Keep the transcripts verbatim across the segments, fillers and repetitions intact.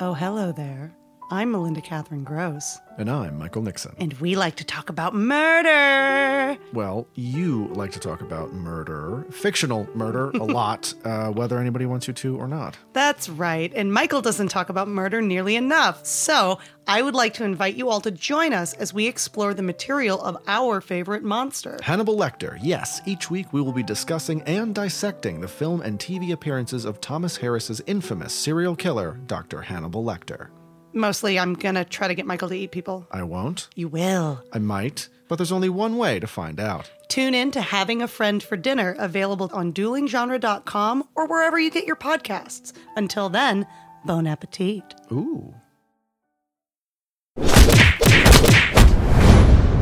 Oh, hello there. I'm Melinda Catherine Gross. And I'm Michael Nixon. And we like to talk about murder. Well, you like to talk about murder, fictional murder, a lot, uh, whether anybody wants you to or not. That's right. And Michael doesn't talk about murder nearly enough. So I would like to invite you all to join us as we explore the material of our favorite monster, Hannibal Lecter. Yes, each week we will be discussing and dissecting the film and T V appearances of Thomas Harris's infamous serial killer, Doctor Hannibal Lecter. Mostly, I'm going to try to get Michael to eat people. I won't. You will. I might, but there's only one way to find out. Tune in to Having a Friend for Dinner, available on Dueling Genre dot com or wherever you get your podcasts. Until then, bon appetit. Ooh.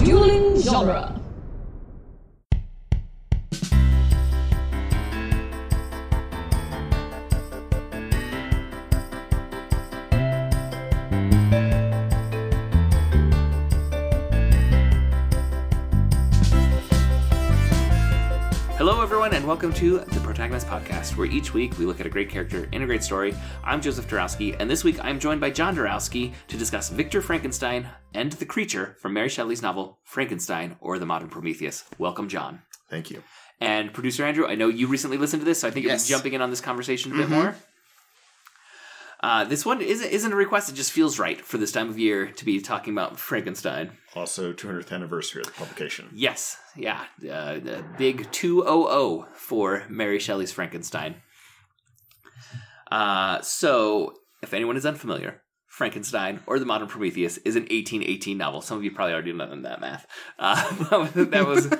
Dueling Genre. Hello, everyone, and welcome to the Protagonist Podcast, where each week we look at a great character in a great story. I'm Joseph Dorowski, and this week I'm joined by John Dorowski to discuss Victor Frankenstein and the creature from Mary Shelley's novel Frankenstein or The Modern Prometheus. Welcome, John. Thank you. And producer Andrew, I know you recently listened to this, so I think yes. you're jumping in on this conversation a mm-hmm. bit more. Uh, this one isn't, isn't a request. It just feels right for this time of year to be talking about Frankenstein. Also, two hundredth anniversary of the publication. Yes. Yeah. Uh, the big two hundred for Mary Shelley's Frankenstein. Uh, so, if anyone is unfamiliar, Frankenstein or The Modern Prometheus is an eighteen eighteen novel. Some of you probably already know that math. Uh, that was...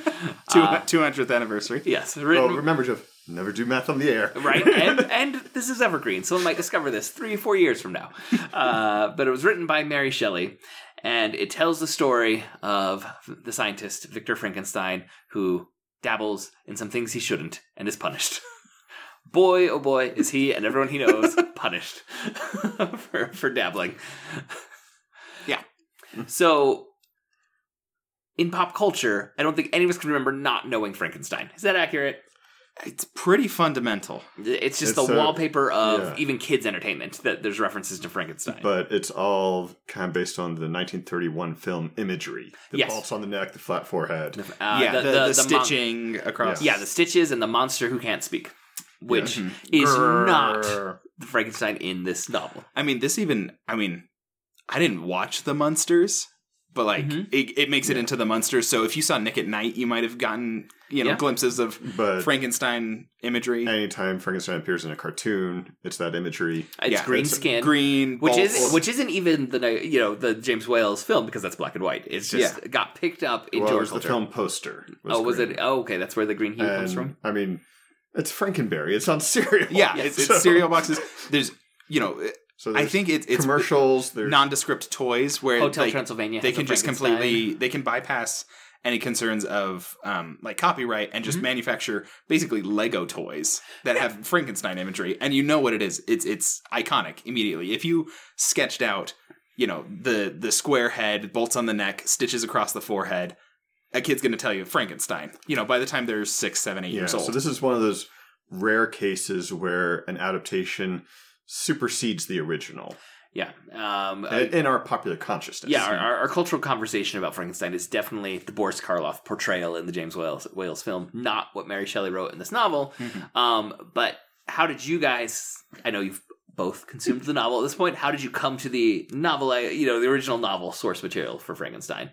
Uh, two hundredth anniversary. Yes. Written, well, remember, Jeff. Never do math on the air. Right, and and this is evergreen. Someone might discover this three, four years from now. Uh, but it was written by Mary Shelley, and it tells the story of the scientist, Victor Frankenstein, who dabbles in some things he shouldn't and is punished. Boy, oh boy, is he and everyone he knows punished for, for dabbling. Yeah. So... in pop culture, I don't think any of us can remember not knowing Frankenstein. Is that accurate? It's pretty fundamental. It's just it's the a, wallpaper of yeah. even kids' entertainment that there's references to Frankenstein. But it's all kind of based on the nineteen thirty-one film imagery. The yes. bulbs on the neck, the flat forehead. The, uh, yeah, the, the, the, the, the stitching mon- across. Yeah. yeah, the stitches and the monster who can't speak, which yeah. mm-hmm. is Grrr. not the Frankenstein in this novel. I mean, this even, I mean, I didn't watch The Munsters. But, like, mm-hmm. it, it makes it yeah. into the Munsters. So if you saw Nick at Night, you might have gotten, you know, yeah. glimpses of but Frankenstein imagery. Anytime Frankenstein appears in a cartoon, it's that imagery. It's yeah. green it's skin. Green. Which, is, which isn't even, the you know, the James Whale's film, because that's black and white. It's just yeah. got picked up into well, our culture. Well, the film poster. Was oh, green. was it? Oh, okay. That's where the green hue and, comes from? I mean, it's Frankenberry. It's on cereal. Yeah, yes, it's, so. it's cereal boxes. There's, you know... So I think it, it's commercials, there's nondescript toys where Hotel they, Transylvania they can just completely they can bypass any concerns of um, like copyright and just mm-hmm. manufacture basically Lego toys that yeah. have Frankenstein imagery, and you know what it is. It's it's iconic immediately. If you sketched out, you know, the the square head, bolts on the neck, stitches across the forehead, a kid's going to tell you Frankenstein. You know, by the time they're six, seven, eight yeah, years old. So this is one of those rare cases where an adaptation supersedes the original. Yeah. Um, uh, in our popular consciousness. Yeah, our, our, our cultural conversation about Frankenstein is definitely the Boris Karloff portrayal in the James Whale's film, not what Mary Shelley wrote in this novel. Mm-hmm. Um, but how did you guys, I know you've both consumed the novel at this point, how did you come to the novel, you know, the original novel source material for Frankenstein?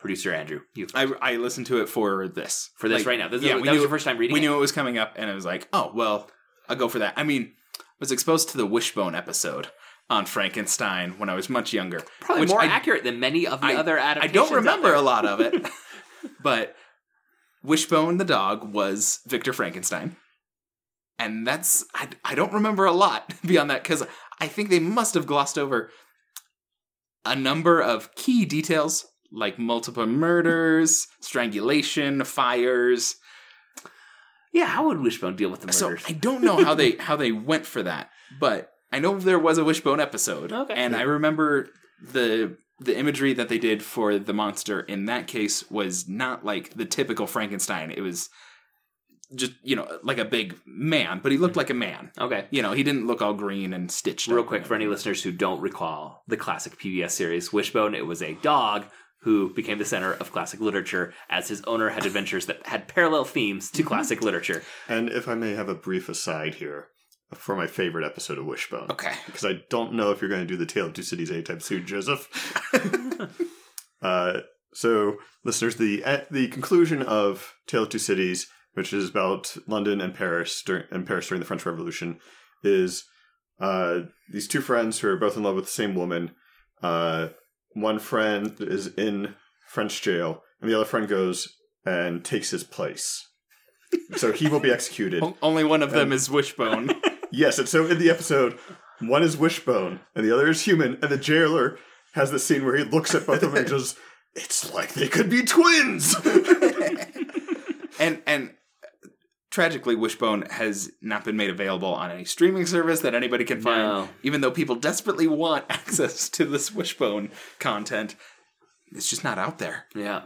Producer Andrew. You. I, I listened to it for this. For this like, right now. This, yeah, that, that was your first time reading we it? We knew it was coming up, and I was like, oh, well, I'll go for that. I mean... was exposed to the Wishbone episode on Frankenstein when I was much younger. Probably more I, accurate than many of the I, other adaptations. I don't remember a lot of it, but Wishbone the dog was Victor Frankenstein. And that's, I, I don't remember a lot beyond that, because I think they must have glossed over a number of key details, like multiple murders, strangulation, fires... Yeah, how would Wishbone deal with the murders? So I don't know how they how they went for that, but I know there was a Wishbone episode, okay. and I remember the the imagery that they did for the monster in that case was not like the typical Frankenstein. It was just, you know, like a big man, but he looked like a man. Okay. You know, he didn't look all green and stitched up. Real quick, for any listeners who don't recall the classic P B S series Wishbone, it was a dog who became the center of classic literature as his owner had adventures that had parallel themes to classic literature. And if I may have a brief aside here for my favorite episode of Wishbone. Okay. Because I don't know if you're going to do the Tale of Two Cities anytime soon, Joseph. uh, so, listeners, the at the conclusion of Tale of Two Cities, which is about London and Paris during, and Paris during the French Revolution, is uh, these two friends who are both in love with the same woman. Uh, one friend is in French jail, and the other friend goes and takes his place. So he will be executed. Only one of them and, is Wishbone. Yes, and so in the episode, one is Wishbone, and the other is human, and the jailer has this scene where he looks at both of them and goes, it's like they could be twins! and and... Tragically, Wishbone has not been made available on any streaming service that anybody can find, no. even though people desperately want access to this Wishbone content. It's just not out there. Yeah.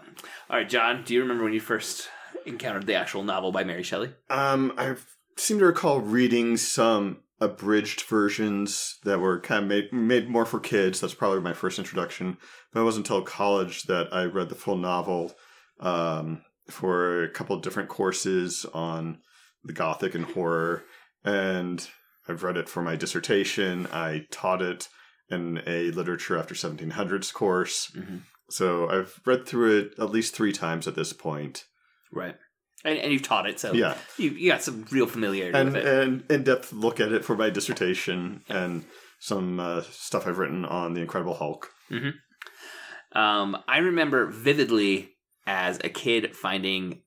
All right, John, do you remember when you first encountered the actual novel by Mary Shelley? Um, I seem to recall reading some abridged versions that were kind of made, made more for kids. That's probably my first introduction. But it wasn't until college that I read the full novel. Um... for a couple of different courses on the Gothic and horror, and I've read it for my dissertation. I taught it in a literature after seventeen hundreds course. Mm-hmm. So I've read through it at least three times at this point. Right. And, and you've taught it, so yeah. you, you got some real familiarity and, with it. And in-depth look at it for my dissertation yeah. and some uh, stuff I've written on The Incredible Hulk. Mm-hmm. Um, I remember vividly as a kid finding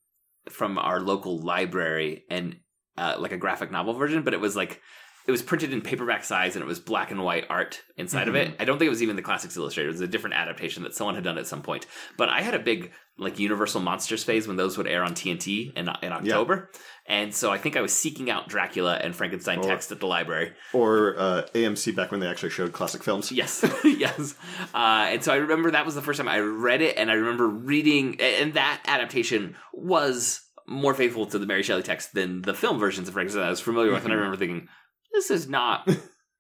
from our local library and uh, like a graphic novel version, but it was like, it was printed in paperback size and it was black and white art inside mm-hmm. of it. I don't think it was even the Classics Illustrated. It was a different adaptation that someone had done at some point. But I had a big like Universal Monsters phase when those would air on T N T in, in October. Yeah. And so I think I was seeking out Dracula and Frankenstein or, text at the library. Or uh, A M C back when they actually showed classic films. Yes. yes. Uh, and so I remember that was the first time I read it, and I remember reading, and that adaptation was more faithful to the Mary Shelley text than the film versions of Frankenstein I was familiar with. And I remember thinking, this is not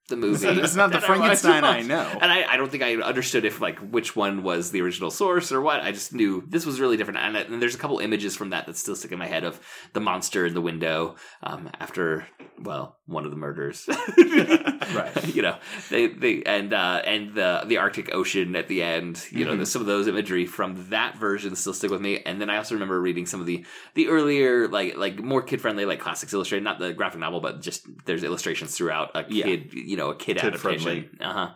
the movie. It's not the and Frankenstein I, I know. And I, I don't think I understood if like which one was the original source or what. I just knew this was really different. And, and there's a couple images from that that still stick in my head of the monster in the window um, after, well, one of the murders. right. You know, they, they and uh, and the the Arctic Ocean at the end. You mm-hmm. know, some of those imagery from that version still stick with me. And then I also remember reading some of the the earlier like like more kid friendly like Classics Illustrated, not the graphic novel, but just there's illustrations throughout a kid. Yeah. You know. a kid, kid adaptation. Uh-huh.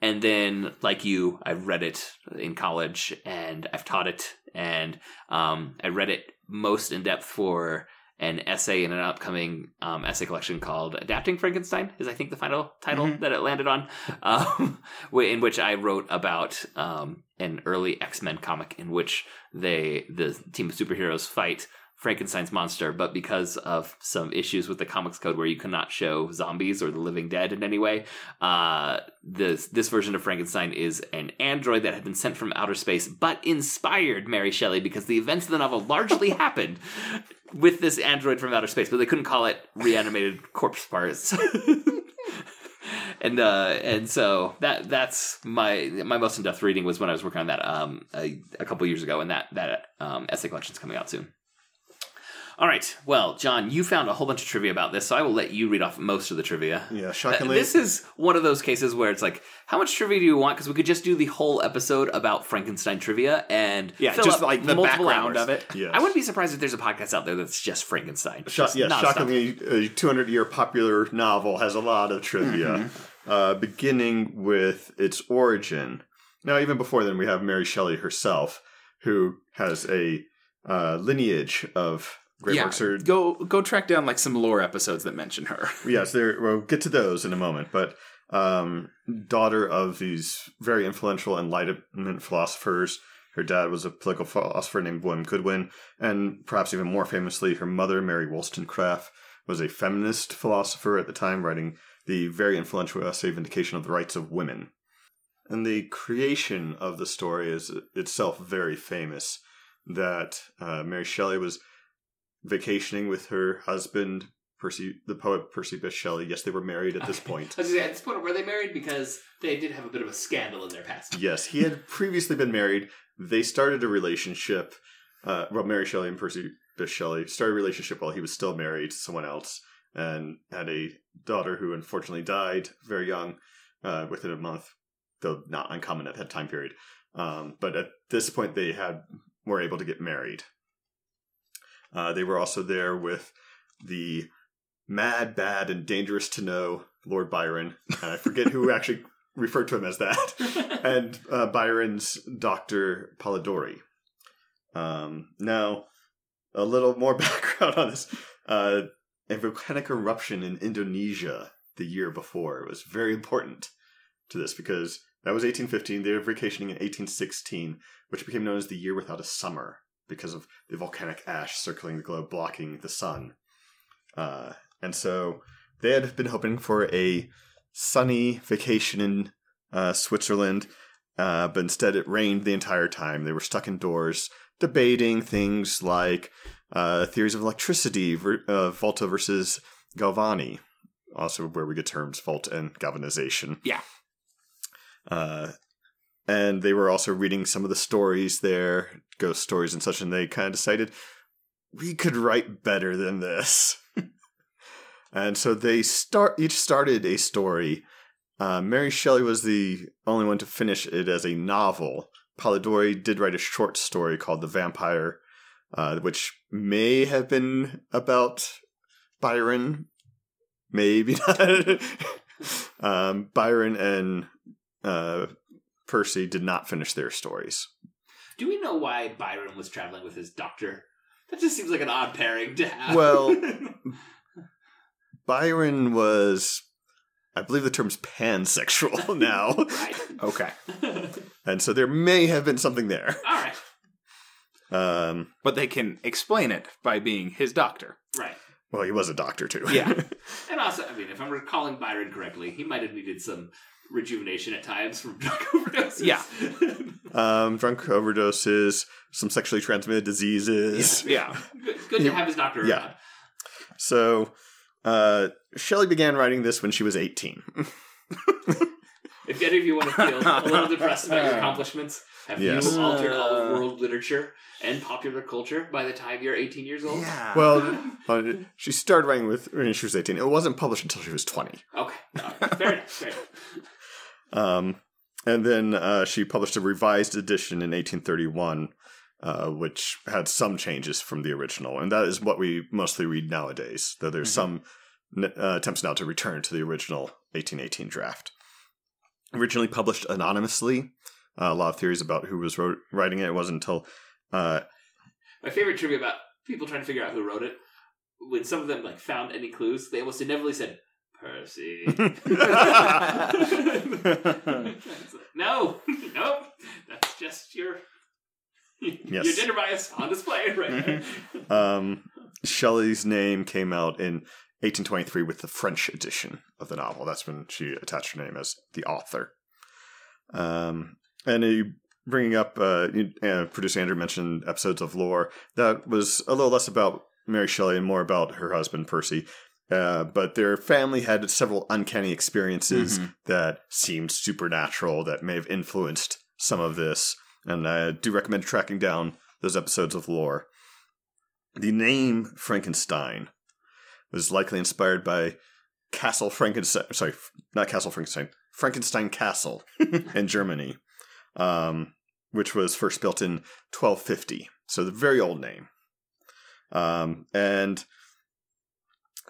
And then, like you, I've read it in college, and I've taught it, and um, I read it most in depth for an essay in an upcoming um, essay collection called Adapting Frankenstein, is I think the final title mm-hmm. that it landed on, um, in which I wrote about um, an early X-Men comic in which they the team of superheroes fight Frankenstein's monster, but because of some issues with the comics code where you cannot show zombies or the living dead in any way, uh, this this version of Frankenstein is an android that had been sent from outer space, but inspired Mary Shelley because the events of the novel largely happened with this android from outer space, but they couldn't call it reanimated corpse parts. And uh, and so that that's my my most in depth reading was when I was working on that um a, a couple years ago, and that that um, essay collection is coming out soon. All right. Well, John, you found a whole bunch of trivia about this, so I will let you read off most of the trivia. Yeah, shockingly. This is one of those cases where it's like, how much trivia do you want? Because we could just do the whole episode about Frankenstein trivia and yeah, fill just up like the background hours. Of it. Yes. I wouldn't be surprised if there's a podcast out there that's just Frankenstein. Sh- just yeah, shockingly, a two hundred year popular novel has a lot of trivia, mm-hmm. uh, beginning with its origin. Now, even before then, we have Mary Shelley herself, who has a uh, lineage of... Great yeah, works are... go go track down like some lore episodes that mention her. yes, there. We'll get to those in a moment. But um, daughter of these very influential Enlightenment philosophers, her dad was a political philosopher named William Goodwin, and perhaps even more famously, her mother, Mary Wollstonecraft, was a feminist philosopher at the time, writing the very influential essay "Vindication of the Rights of Women." And the creation of the story is itself very famous. That uh, Mary Shelley was vacationing with her husband, Percy, the poet Percy Bysshe Shelley. Yes, they were married at this okay. point. I was gonna say, at this point, were they married? Because they did have a bit of a scandal in their past. Yes, he had previously been married. They started a relationship. Uh, well, Mary Shelley and Percy Bysshe Shelley started a relationship while he was still married to someone else, and had a daughter who unfortunately died very young, uh, within a month, though not uncommon at that time period. Um, but at this point, they had were able to get married. Uh, they were also there with the mad, bad, and dangerous to know Lord Byron. And I forget who actually referred to him as that. And uh, Byron's Doctor Polidori. Um, now, a little more background on this. Uh, a volcanic eruption in Indonesia the year before was very important to this because that was eighteen fifteen. They were vacationing in eighteen sixteen, which became known as the year without a summer because of the volcanic ash circling the globe, blocking the sun. Uh, and so they had been hoping for a sunny vacation in uh, Switzerland, uh, but instead it rained the entire time. They were stuck indoors, debating things like uh, theories of electricity, uh, Volta versus Galvani, also where we get terms Volta and galvanization. Yeah. Uh, and they were also reading some of the stories there, ghost stories and such, and they kind of decided, we could write better than this. And so they start each started a story. Uh, Mary Shelley was the only one to finish it as a novel. Polidori did write a short story called The Vampire, uh, which may have been about Byron. Maybe not. um, Byron and uh, Percy did not finish their stories. Do we know why Byron was traveling with his doctor? That just seems like an odd pairing to have. Well, Byron was, I believe the term's pansexual now. Right. Okay. And so there may have been something there. All right. Um, but they can explain it by being his doctor. Right. Well, he was a doctor, too. Yeah. And also, I mean, if I'm recalling Byron correctly, he might have needed some rejuvenation at times from drug overdoses. Yeah. um, drunk overdoses, some sexually transmitted diseases. Yeah. yeah. Good, good yeah. to have his doctor yeah. around. So, uh, Shelley began writing this when she was eighteen. If any of you want to feel a little depressed about your accomplishments, have yes. you altered all of world literature and popular culture by the time you're eighteen years old? Yeah. Well, uh, she started writing with, when she was eighteen. It wasn't published until she was twenty. Okay. Right. Fair enough. Fair enough. Um, and then uh, she published a revised edition in eighteen thirty-one, uh, which had some changes from the original. And that is what we mostly read nowadays, though there's mm-hmm. some uh, attempts now to return to the original eighteen eighteen draft. Originally published anonymously. Uh, a lot of theories about who was wrote, writing it. It wasn't until... Uh, My favorite trivia about people trying to figure out who wrote it, when some of them like found any clues, they almost inevitably said, Percy. no, nope. That's just your yes. your gender bias on display right there. um, Shelley's name came out in eighteen twenty-three with the French edition of the novel. That's when she attached her name as the author. Um, and you bringing up, uh, you, uh, producer Andrew mentioned episodes of Lore. That was a little less about Mary Shelley and more about her husband, Percy. Uh, but their family had several uncanny experiences mm-hmm. that seemed supernatural that may have influenced some of this. And I do recommend tracking down those episodes of Lore. The name Frankenstein was likely inspired by Castle Frankenstein. Sorry, not Castle Frankenstein. Frankenstein Castle in Germany, um, which was first built in twelve fifty. So the very old name. Um, and...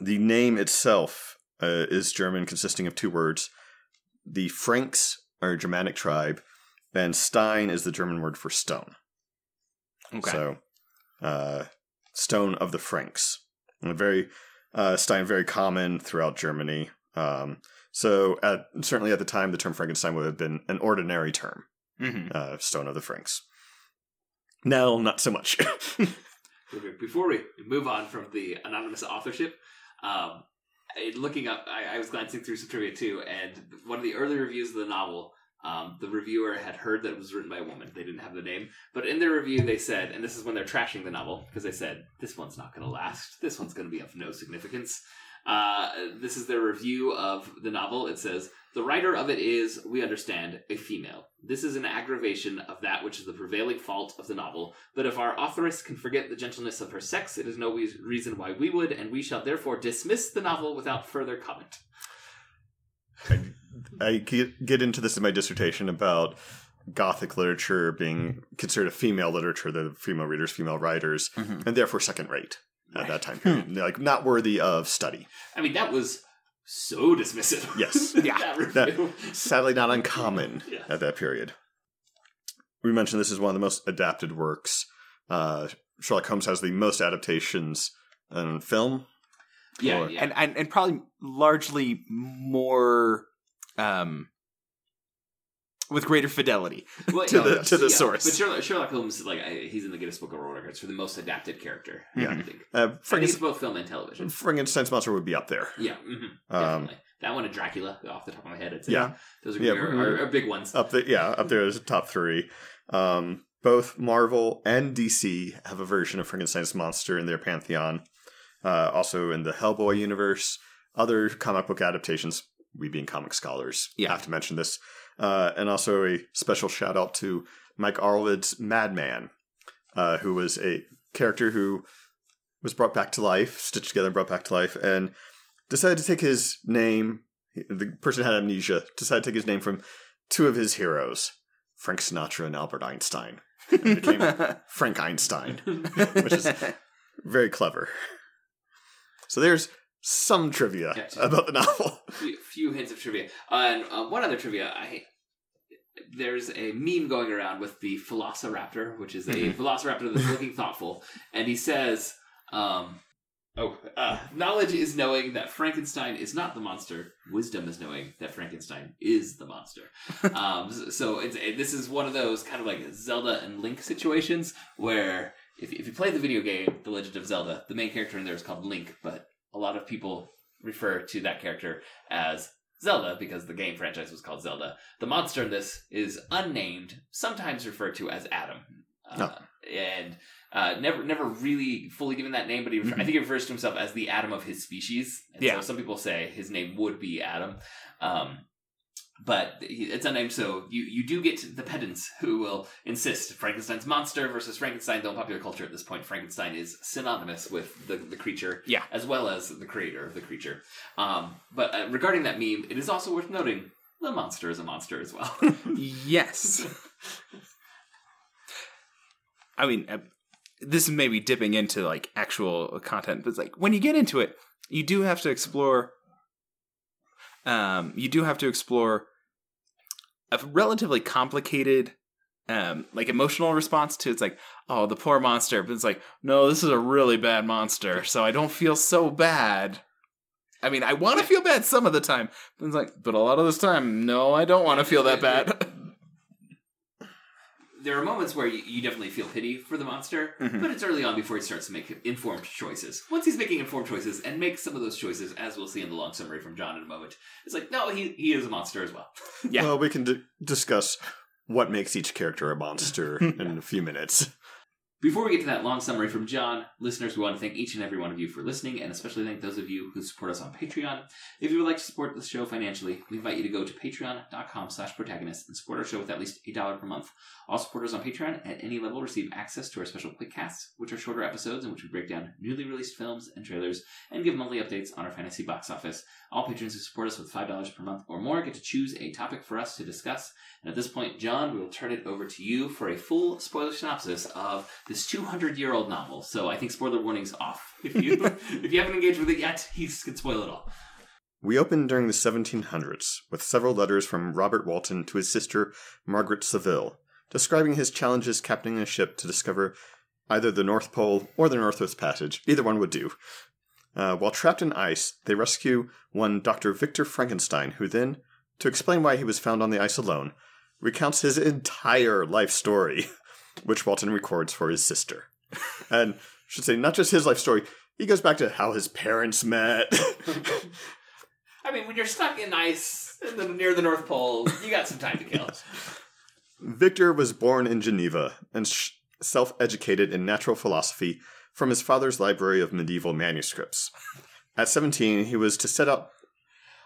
The name itself uh, is German, consisting of two words. The Franks are a Germanic tribe, and Stein is the German word for stone. Okay. So, uh, stone of the Franks. And a very uh, Stein, very common throughout Germany. Um, so, at, certainly at the time, the term Frankenstein would have been an ordinary term. Mm-hmm. Uh, stone of the Franks. Now, not so much. Before we move on from the anonymous authorship... Um, looking up, I, I was glancing through some trivia too, and one of the early reviews of the novel Um, the reviewer had heard that it was written by a woman. They didn't have the name. But in their review, they said, and this is when they're trashing the novel, because they said, this one's not going to last. This one's going to be of no significance. Uh, this is their review of the novel. It says, the writer of it is, we understand, a female. This is an aggravation of that which is the prevailing fault of the novel. But if our authoress can forget the gentleness of her sex, it is no reason why we would, and we shall therefore dismiss the novel without further comment. I, I get into this in my dissertation about Gothic literature being considered a female literature, the female readers, female writers, mm-hmm. and therefore second-rate. At that time period. Hmm. Like, not worthy of study. I mean, that was so dismissive. Yes. Yeah. that that, sadly, not uncommon yeah. at that period. We mentioned this is one of the most adapted works. Uh, Sherlock Holmes has the most adaptations in film. Yeah, or, yeah. And, and, and probably largely more... Um, with greater fidelity well, to no, the to the yeah. source. But Sherlock, Sherlock Holmes, like I, he's in the Guinness Book of World Records for the most adapted character. Yeah, I think. Uh, Frankenstein, I think it's both film and television. Frankenstein's monster would be up there. Yeah, mm-hmm, um, definitely. That one and Dracula, off the top of my head, I'd say. Yeah, those are, yeah, are, are, are big ones. Up the, yeah, up there is the top three. Um, both Marvel and D C have a version of Frankenstein's monster in their pantheon. Uh, also in the Hellboy universe, other comic book adaptations. We being comic scholars, yeah. have to mention this. Uh, and also a special shout out to Mike Arled's Madman, uh, who was a character who was brought back to life, stitched together and brought back to life, and decided to take his name. The person had amnesia, decided to take his name from two of his heroes, Frank Sinatra and Albert Einstein. And it became Frank Einstein, which is very clever. So there's some trivia yeah. about the novel. Few, few hints of trivia. Uh, and uh, one other trivia. I There's a meme going around with the Philosoraptor, which is a Velociraptor that's looking thoughtful. And he says, um, oh, uh, knowledge is knowing that Frankenstein is not the monster. Wisdom is knowing that Frankenstein is the monster. um, so it's, it, this is one of those kind of like Zelda and Link situations where if, if you play the video game, The Legend of Zelda, the main character in there is called Link, but a lot of people refer to that character as Zelda because the game franchise was called Zelda. The monster in this is unnamed, sometimes referred to as Adam. Uh, oh. And uh, never never really fully given that name, but he, mm-hmm. I think he refers to himself as the Adam of his species. And yeah. so some people say his name would be Adam. Um, but it's unnamed, so you, you do get the pedants who will insist Frankenstein's monster versus Frankenstein, though in popular culture at this point, Frankenstein is synonymous with the, the creature, yeah. as well as the creator of the creature. Um, but uh, regarding that meme, it is also worth noting, the monster is a monster as well. Yes. I mean, uh, this may be dipping into, like, actual content, but it's like, when you get into it, you do have to explore... Um, you do have to explore a relatively complicated, um, like emotional response to it's like, oh, the poor monster. But it's like, no, this is a really bad monster, so I don't feel so bad. I mean, I want to feel bad some of the time, but it's like, but a lot of this time, no, I don't want to feel that bad. There are moments where you, you definitely feel pity for the monster, mm-hmm. but it's early on before he starts to make informed choices. Once he's making informed choices and makes some of those choices, as we'll see in the long summary from John in a moment, it's like, no, he he is a monster as well. Yeah. Well, we can d- discuss what makes each character a monster in a few minutes. Before we get to that long summary from John, listeners, we want to thank each and every one of you for listening, and especially thank those of you who support us on Patreon. If you would like to support the show financially, we invite you to go to patreon.com slash protagonist and support our show with at least eight dollars per month. All supporters on Patreon at any level receive access to our special quickcasts, which are shorter episodes in which we break down newly released films and trailers and give monthly updates on our fantasy box office. All patrons who support us with five dollars per month or more get to choose a topic for us to discuss. And at this point, John, we will turn it over to you for a full spoiler synopsis of this two hundred year old novel. So I think spoiler warning's off. If you if you haven't engaged with it yet, he can spoil it all. We open during the seventeen hundreds with several letters from Robert Walton to his sister Margaret Saville, describing his challenges captaining a ship to discover either the North Pole or the Northwest Passage. Either one would do. Uh, while trapped in ice, they rescue one Doctor Victor Frankenstein, who then, to explain why he was found on the ice alone, recounts his entire life story, which Walton records for his sister. And I should say, not just his life story, he goes back to how his parents met, I mean, when you're stuck in ice in the, near the North Pole, you got some time to kill. Victor was born in Geneva and sh- self-educated in natural philosophy from his father's library of medieval manuscripts. At seventeen, he was to set up...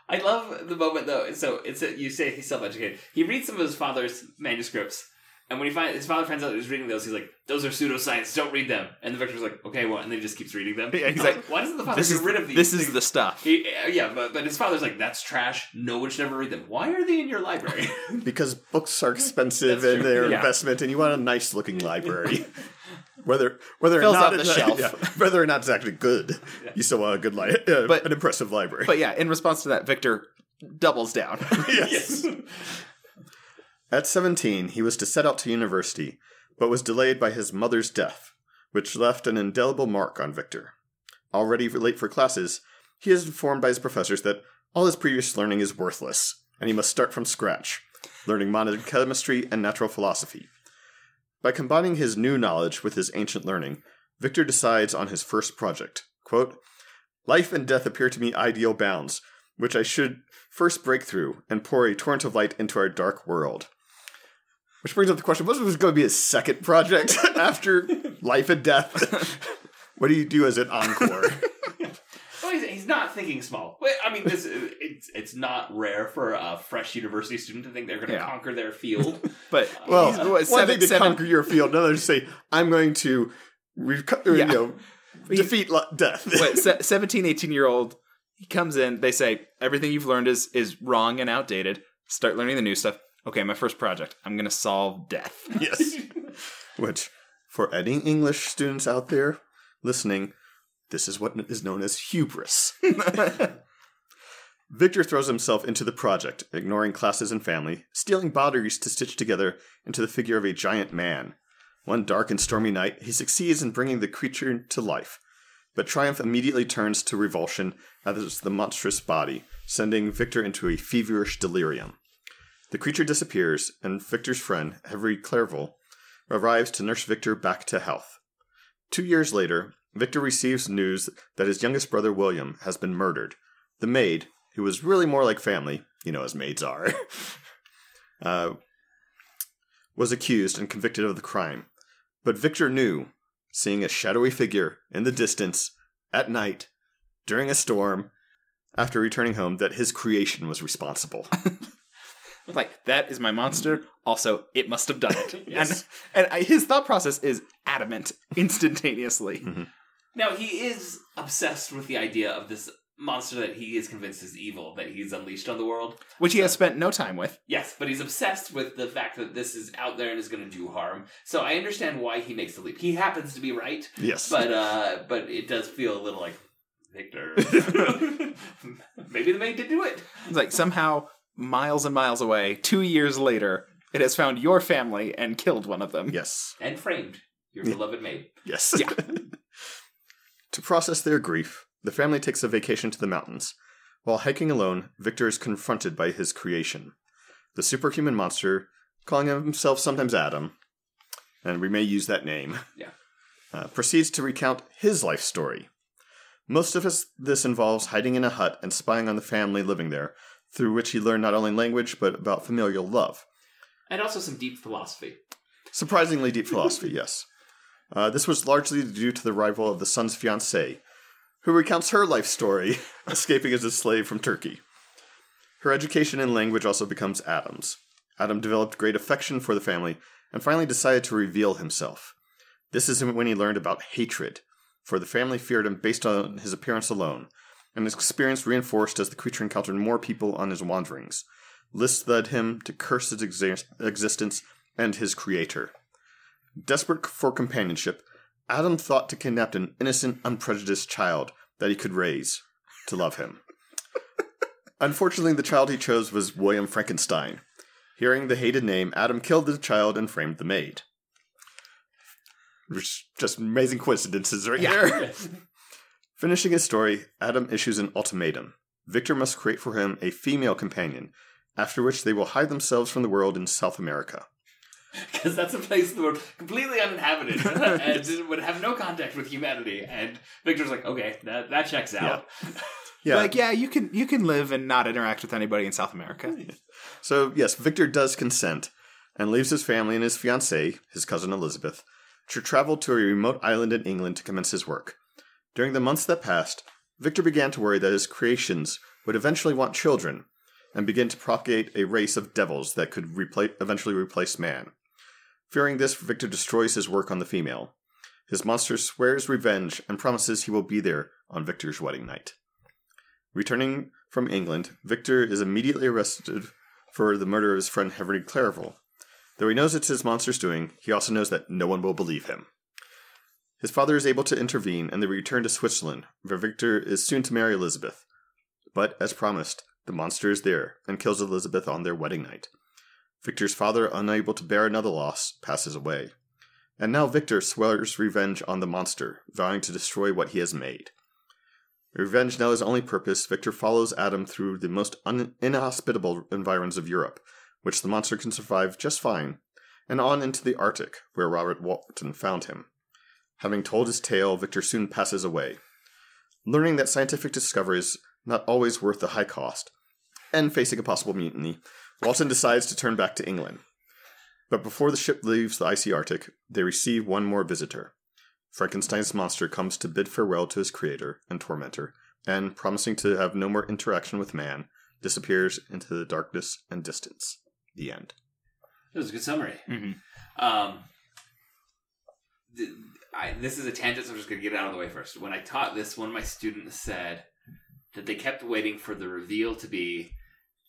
I love the moment, though. So it's a, you say he's self-educated. He reads some of his father's manuscripts, and when he find, his father finds out he's reading those, he's like, those are pseudoscience, don't read them. And the Victor's like, okay, well, and then he just keeps reading them. Yeah, he's like, like, why doesn't the father get rid of these? This things? Is the stuff. He, yeah, but, but his father's like, that's trash. No one should ever read them. Why are they in your library? Because books are expensive and they're yeah. investment, and you want a nice-looking library. Whether whether or not the shelf, yeah, whether or not it's actually good, yeah. you still want a good li- uh, but, an impressive library. But yeah, in response to that, Victor doubles down. Yes. yes. At seventeen, he was to set out to university, but was delayed by his mother's death, which left an indelible mark on Victor. Already late for classes, he is informed by his professors that all his previous learning is worthless, and he must start from scratch, learning modern chemistry and natural philosophy. By combining his new knowledge with his ancient learning, Victor decides on his first project. Quote, "Life and death appear to me ideal bounds, which I should first break through and pour a torrent of light into our dark world." Which brings up the question, what was going to be his second project after life and death? What do you do as an encore? Well, he's, he's not thinking small. I mean, this it's, it's not rare for a fresh university student to think they're going to yeah. conquer their field. But well, uh, one seven, thing to conquer your field, another to say, I'm going to reco- yeah. you know, defeat lo- death. What, seventeen, eighteen-year-old, he comes in, they say, everything you've learned is is wrong and outdated. Start learning the new stuff. Okay, my first project, I'm going to solve death. Yes. Which, for any English students out there listening... this is what is known as hubris. Victor throws himself into the project, ignoring classes and family, stealing bodies to stitch together into the figure of a giant man. One dark and stormy night, he succeeds in bringing the creature to life, but triumph immediately turns to revulsion as the monstrous body, sending Victor into a feverish delirium. The creature disappears, and Victor's friend, Henry Clerval, arrives to nurse Victor back to health. Two years later, Victor receives news that his youngest brother, William, has been murdered. The maid, who was really more like family, you know, as maids are, uh, was accused and convicted of the crime. But Victor knew, seeing a shadowy figure in the distance, at night, during a storm, after returning home, that his creation was responsible. Like, that is my monster. Also, it must have done it. Yes. And, and I, his thought process is adamant, instantaneously. Mm-hmm. Now, he is obsessed with the idea of this monster that he is convinced is evil, that he's unleashed on the world. Which so, he has spent no time with. Yes, but he's obsessed with the fact that this is out there and is going to do harm. So I understand why he makes the leap. He happens to be right. Yes. But, uh, but it does feel a little like, Victor. Maybe the maid did do it. It's like, somehow, miles and miles away, two years later, it has found your family and killed one of them. Yes. And framed your beloved maid. Yes. Yeah. To process their grief, the family takes a vacation to the mountains. While hiking alone, Victor is confronted by his creation, the superhuman monster, calling himself sometimes Adam, and we may use that name, yeah. uh, proceeds to recount his life story. Most of his, this involves hiding in a hut and spying on the family living there, through which he learned not only language, but about familial love. And also some deep philosophy. Surprisingly deep philosophy, yes. Uh, this was largely due to the arrival of the son's fiancée, who recounts her life story, escaping as a slave from Turkey. Her education in language also becomes Adam's. Adam developed great affection for the family, and finally decided to reveal himself. This is when he learned about hatred, for the family feared him based on his appearance alone, and his experience reinforced as the creature encountered more people on his wanderings. This led him to curse his ex- existence and his creator. Desperate for companionship, Adam thought to kidnap an innocent, unprejudiced child that he could raise to love him. Unfortunately, the child he chose was William Frankenstein. Hearing the hated name, Adam killed the child and framed the maid. Which, just amazing coincidences right yeah. there. Finishing his story, Adam issues an ultimatum. Victor must create for him a female companion, after which they will hide themselves from the world in South America. Because that's a place in the world completely uninhabited and would have no contact with humanity. And Victor's like, okay, that, that checks out. Yeah. Yeah. Like, yeah, you can you can live and not interact with anybody in South America. So, yes, Victor does consent and leaves his family and his fiancée, his cousin Elizabeth, to travel to a remote island in England to commence his work. During the months that passed, Victor began to worry that his creations would eventually want children and begin to propagate a race of devils that could repla- eventually replace man. Fearing this, Victor destroys his work on the female. His monster swears revenge and promises he will be there on Victor's wedding night. Returning from England, Victor is immediately arrested for the murder of his friend Henry Clerval. Though he knows it's his monster's doing, he also knows that no one will believe him. His father is able to intervene, and they return to Switzerland, where Victor is soon to marry Elizabeth. But, as promised, the monster is there, and kills Elizabeth on their wedding night. Victor's father, unable to bear another loss, passes away. And now Victor swears revenge on the monster, vowing to destroy what he has made. Revenge now his only purpose, Victor follows Adam through the most un- inhospitable environs of Europe, which the monster can survive just fine, and on into the Arctic, where Robert Walton found him. Having told his tale, Victor soon passes away, learning that scientific discovery is not always worth the high cost, and facing a possible mutiny, Walton decides to turn back to England. But before the ship leaves the icy Arctic, they receive one more visitor. Frankenstein's monster comes to bid farewell to his creator and tormentor, and, promising to have no more interaction with man, disappears into the darkness and distance. The end. It was a good summary. Mm-hmm. Um, th- I, this is a tangent, so I'm just going to get it out of the way first. When I taught this, one of my students said that they kept waiting for the reveal to be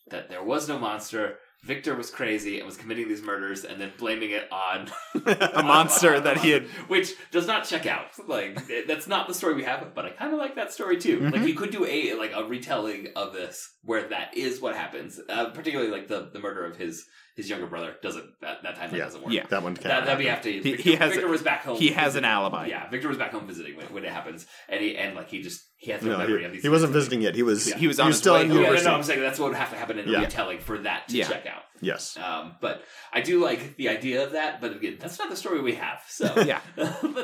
that there was no monster, Victor was crazy and was committing these murders and then blaming it on a on, monster on, that on, he had... Which does not check out. Like, it, that's not the story we have, but I kind of like that story too. Mm-hmm. Like, you could do a like a retelling of this where that is what happens. Uh, particularly, like, the, the murder of his his younger brother doesn't... That, that timeline yeah. doesn't work. Yeah, that one can't that, That'd be after... He, Victor, he has Victor was back home. He has visiting. an alibi. Yeah, Victor was back home visiting when, when it happens. And, he, and like, he just... He has no, no memory he, of these He things. wasn't visiting yet. He was, yeah. he was on he was his still way. Yeah, no, no, I'm saying that's what would have to happen in yeah. a retelling for that to yeah. check out. Yes. Um, but I do like the idea of that, but again, that's not the story we have. So yeah.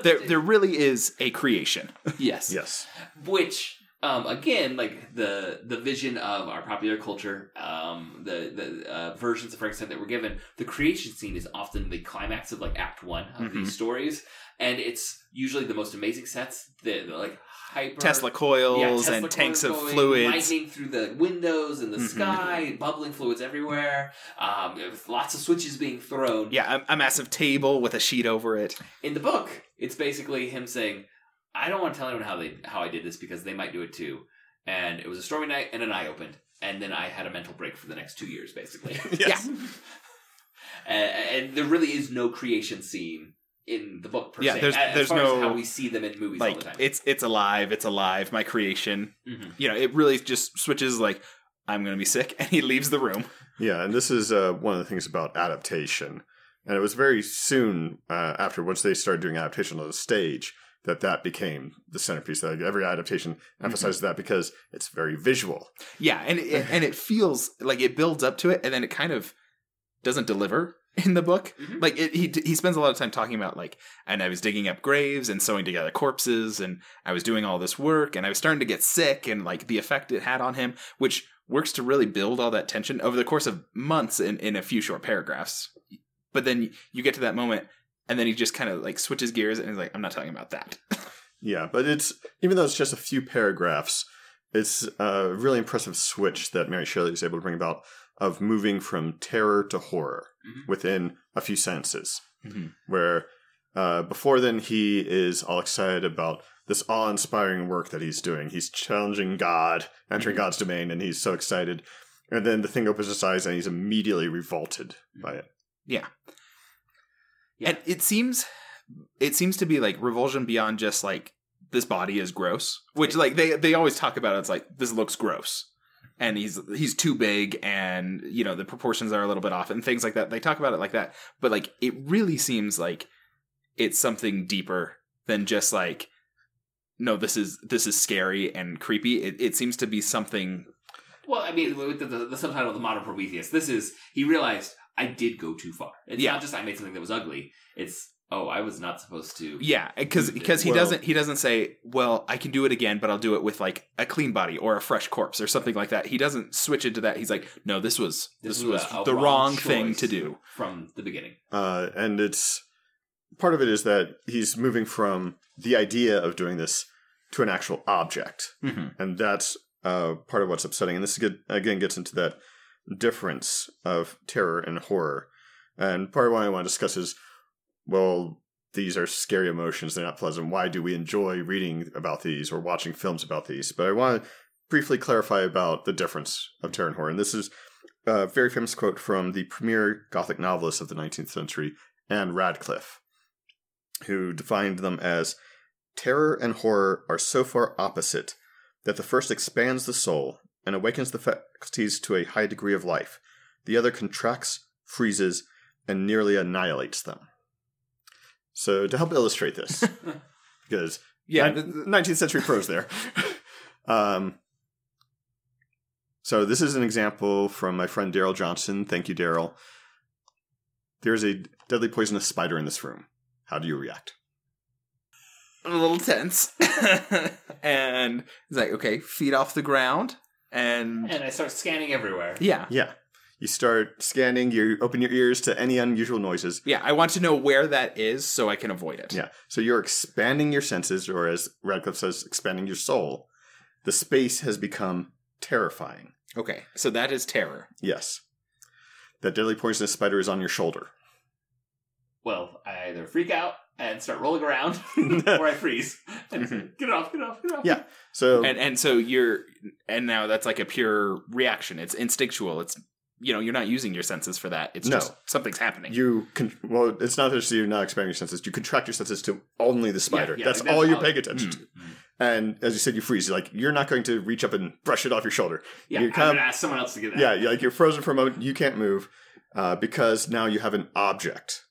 there there really is a creation. Yes. Yes. Which, um, again, like the the vision of our popular culture, um, the, the uh, versions of Frankenstein that were given, the creation scene is often the climax of like act one of mm-hmm. these stories. And it's usually the most amazing sets, the, the like hyper... Tesla coils yeah, Tesla and coils tanks going, of fluids. Lightning through the windows and the mm-hmm. sky, bubbling fluids everywhere, um, with lots of switches being thrown. Yeah, a, a massive table with a sheet over it. In the book, it's basically him saying, I don't want to tell anyone how, they, how I did this because they might do it too. And it was a stormy night and an eye opened. And then I had a mental break for the next two years, basically. Yes. Yeah. and, and there really is no creation scene in the book, per yeah, se. There's, as there's far no as how we see them in movies like, all the time. It's it's alive, it's alive. My creation, mm-hmm. you know, it really just switches. Like, I'm going to be sick, and he leaves the room. Yeah, and this is uh, one of the things about adaptation. And it was very soon uh, after once they started doing adaptation on the stage that that became the centerpiece. That every adaptation emphasizes mm-hmm. that because it's very visual. Yeah, and it, and it feels like it builds up to it, and then it kind of doesn't deliver. In the book, mm-hmm. like it, he he spends a lot of time talking about like, and I was digging up graves and sewing together corpses, and I was doing all this work, and I was starting to get sick, and like the effect it had on him, which works to really build all that tension over the course of months in, in a few short paragraphs. But then you get to that moment, and then he just kind of like switches gears, and he's like, "I'm not talking about that." Yeah, but it's even though it's just a few paragraphs, it's a really impressive switch that Mary Shelley is able to bring about of moving from terror to horror. Mm-hmm. Within a few sentences, mm-hmm. where uh, before then he is all excited about this awe-inspiring work that he's doing. He's challenging God, entering mm-hmm. God's domain, and he's so excited. And then the thing opens his eyes, and he's immediately revolted by it. Yeah, yeah. And it seems it seems to be like revulsion beyond just like this body is gross, which like they they always talk about. It. It's like this looks gross. And he's he's too big, and, you know, the proportions are a little bit off, and things like that. They talk about it like that. But, like, it really seems like it's something deeper than just, like, no, this is this is scary and creepy. It, it seems to be something... Well, I mean, with the, the, the subtitle, The Modern Prometheus, this is... He realized, I did go too far. It's yeah. not just I made something that was ugly. It's oh, I was not supposed to. Yeah, because because he well, doesn't he doesn't say, well, I can do it again, but I'll do it with like a clean body or a fresh corpse or something like that. He doesn't switch into that. He's like, no, this was this, this was, was a, a the wrong, wrong thing to do from the beginning. Uh, and it's part of it is that he's moving from the idea of doing this to an actual object, mm-hmm. and that's uh, part of what's upsetting. And this get, again gets into that difference of terror and horror. And part of what I want to discuss is, well, these are scary emotions. They're not pleasant. Why do we enjoy reading about these or watching films about these? But I want to briefly clarify about the difference of terror and horror. And this is a very famous quote from the premier Gothic novelist of the nineteenth century, Anne Radcliffe, who defined them as terror and horror are so far opposite that the first expands the soul and awakens the faculties to a high degree of life. The other contracts, freezes, and nearly annihilates them. So to help illustrate this, because yeah, nineteenth century prose there. um, so this is an example from my friend Daryl Johnson. Thank you, Daryl. There's a deadly poisonous spider in this room. How do you react? I'm a little tense. And it's like, okay, feet off the ground. And and I start scanning everywhere. Yeah. Yeah. You start scanning, you open your ears to any unusual noises. Yeah, I want to know where that is so I can avoid it. Yeah, so you're expanding your senses, or as Radcliffe says, expanding your soul. The space has become terrifying. Okay, so that is terror. Yes. That deadly poisonous spider is on your shoulder. Well, I either freak out and start rolling around, or I freeze. And mm-hmm. Get it off, get it off, get it off. Yeah. So and, and so you're, and now that's like a pure reaction. It's instinctual. It's, you know, you're not using your senses for that. It's no. just something's happening. You con- well, it's not that you're not expanding your senses. You contract your senses to only the spider. Yeah, yeah, that's, like that's all you're paying attention mm, to. Mm. And as you said, you freeze. You're like, you're not going to reach up and brush it off your shoulder. Yeah, you're kind I'm going to ask someone else to get that. Yeah, you're like you're frozen for a moment. You can't move uh, because now you have an object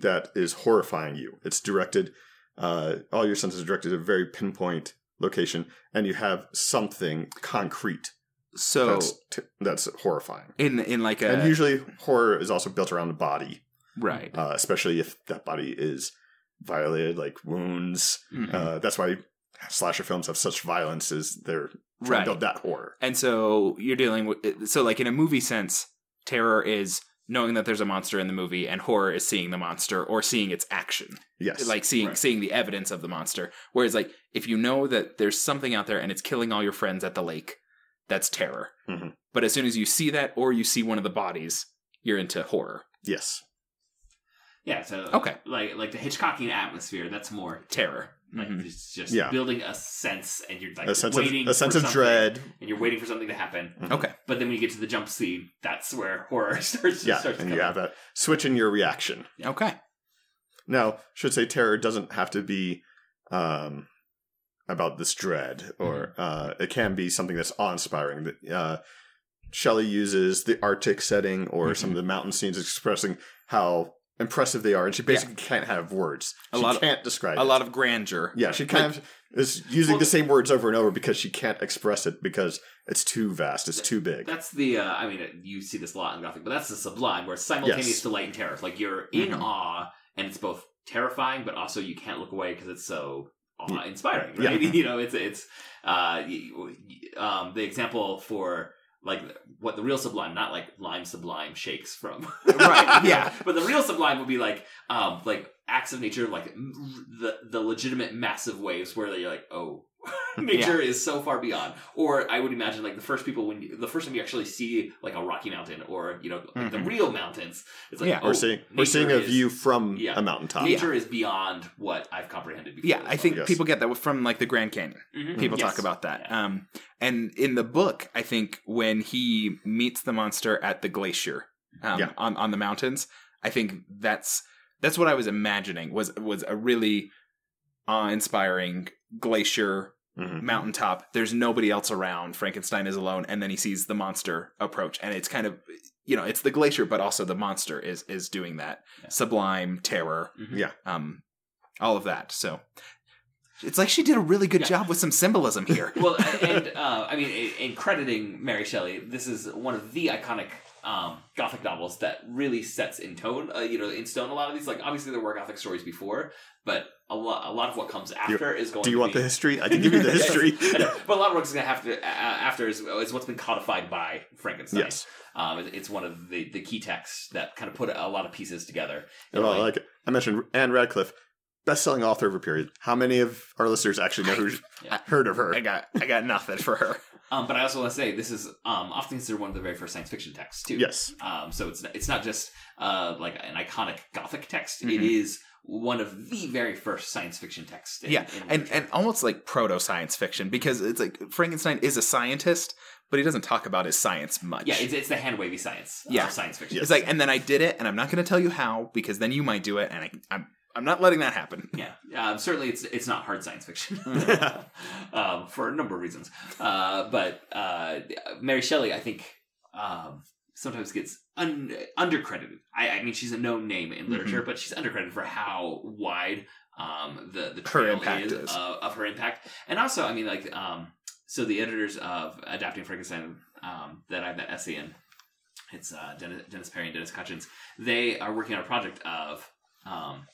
that is horrifying you. It's directed, uh, all your senses are directed at a very pinpoint location, and you have something concrete. So that's, t- that's horrifying. In in like a and usually horror is also built around the body, right? Uh, especially if that body is violated, like wounds. Mm-hmm. Uh, that's why slasher films have such violence, is they're trying right. to build that horror. And so you're dealing with so like in a movie sense, terror is knowing that there's a monster in the movie, and horror is seeing the monster or seeing its action. Yes, like seeing right. seeing the evidence of the monster. Whereas like if you know that there's something out there and it's killing all your friends at the lake. That's terror. Mm-hmm. But as soon as you see that or you see one of the bodies, you're into horror. Yes. Yeah, so okay. like like the Hitchcockian atmosphere, that's more terror. Like mm-hmm. it's just yeah. building a sense and you're like a sense waiting of, a sense for of dread. And you're waiting for something to happen. Mm-hmm. Okay. But then when you get to the jump scene, that's where horror starts, yeah, starts and coming. You have that switch in your reaction. Yeah. Okay. Now, should say terror doesn't have to be um about this dread, or uh, it can be something that's awe-inspiring. Uh, Shelley uses the Arctic setting or mm-hmm. some of the mountain scenes expressing how impressive they are, and she basically yeah. can't have words. A she lot can't of, describe a it. lot of grandeur. Yeah, she kind like, of is using well, the same words over and over because she can't express it because it's too vast, it's too big. That's the, uh, I mean, you see this a lot in Gothic, but that's the sublime, where it's simultaneous yes. delight and terror. Like, you're in mm-hmm. awe, and it's both terrifying, but also you can't look away because it's so awe-inspiring, right? Yeah. You know, it's it's uh, um, the example for like what the real sublime, not like lime sublime shakes from, right? Yeah, but the real sublime would be like um, like acts of nature, like the the legitimate massive waves where you're like, oh, nature yeah. is so far beyond. Or I would imagine like the first people when you, the first time you actually see like a Rocky Mountain, or you know like mm-hmm. the real mountains, it's like yeah. oh, we're seeing we're seeing a is, view from yeah, a mountaintop. Nature yeah. is beyond what I've comprehended before. Yeah, I think yes. people get that from like the Grand Canyon. Mm-hmm. People yes. talk about that. Yeah. Um, and in the book, I think when he meets the monster at the glacier um, yeah. on on the mountains, I think that's that's what I was imagining was was a really awe-inspiring glacier. Mm-hmm. Mountaintop, there's nobody else around, Frankenstein is alone, and then he sees the monster approach, and it's kind of, you know, it's the glacier, but also the monster is is doing that yeah. sublime terror, mm-hmm. yeah um all of that. So It's like she did a really good yeah. job with some symbolism here. Well, and uh, I mean, in crediting Mary Shelley, this is one of the iconic um, Gothic novels that really sets in tone, uh, you know, in stone a lot of these. Like, obviously there were Gothic stories before, but a lot, a lot of what comes after You're, is going. Do you to want be... the history? I can give you the history. Yes, I know. But a lot of what's going to have to uh, after is, is what's been codified by Frankenstein. Yes, um, it's one of the, the key texts that kind of put a lot of pieces together. And well, like, like I mentioned, Anne Radcliffe. Best-selling author of a period. How many of our listeners actually know who's yeah. heard of her? I got I got nothing for her. Um, but I also want to say, this is um, often considered one of the very first science fiction texts, too. Yes. Um, so it's it's not just uh, like an iconic Gothic text. Mm-hmm. It is one of the very first science fiction texts. In, yeah, in and, and almost like proto-science fiction, because it's like Frankenstein is a scientist, but he doesn't talk about his science much. Yeah, it's, it's the hand-wavy science yeah. of science fiction. Yes. It's like, and then I did it, and I'm not going to tell you how, because then you might do it, and I, I'm... I'm not letting that happen. Yeah, um, certainly it's it's not hard science fiction um, for a number of reasons. Uh, but uh, Mary Shelley, I think, um, sometimes gets un- undercredited. I, I mean, she's a known name in literature, mm-hmm. but she's undercredited for how wide um, the the trail her impact is, is. Uh, of her impact. And also, I mean, like, um, so the editors of Adapting Frankenstein um, that I have that essay in, it's uh, Dennis, Dennis Perry and Dennis Cutchins. They are working on a project of. Um,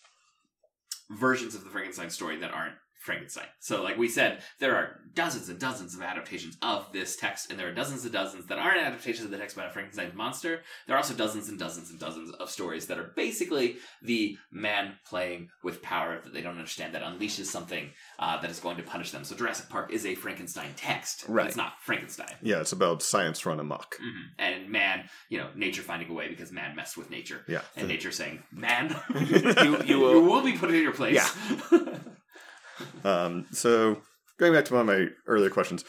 versions of the Frankenstein story that aren't Frankenstein. So like we said, there are dozens and dozens of adaptations of this text, and there are dozens and dozens that aren't adaptations of the text about a Frankenstein's monster. There are also dozens and dozens and dozens of stories that are basically the man playing with power that they don't understand, that unleashes something uh, that is going to punish them. So Jurassic Park is a Frankenstein text. Right. It's not Frankenstein. Yeah, it's about science run amok. Mm-hmm. And man, you know, nature finding a way because man messed with nature. Yeah. And the... nature saying, man, you, you, will... you will be put in your place. Yeah. Um, so, going back to one of my earlier questions,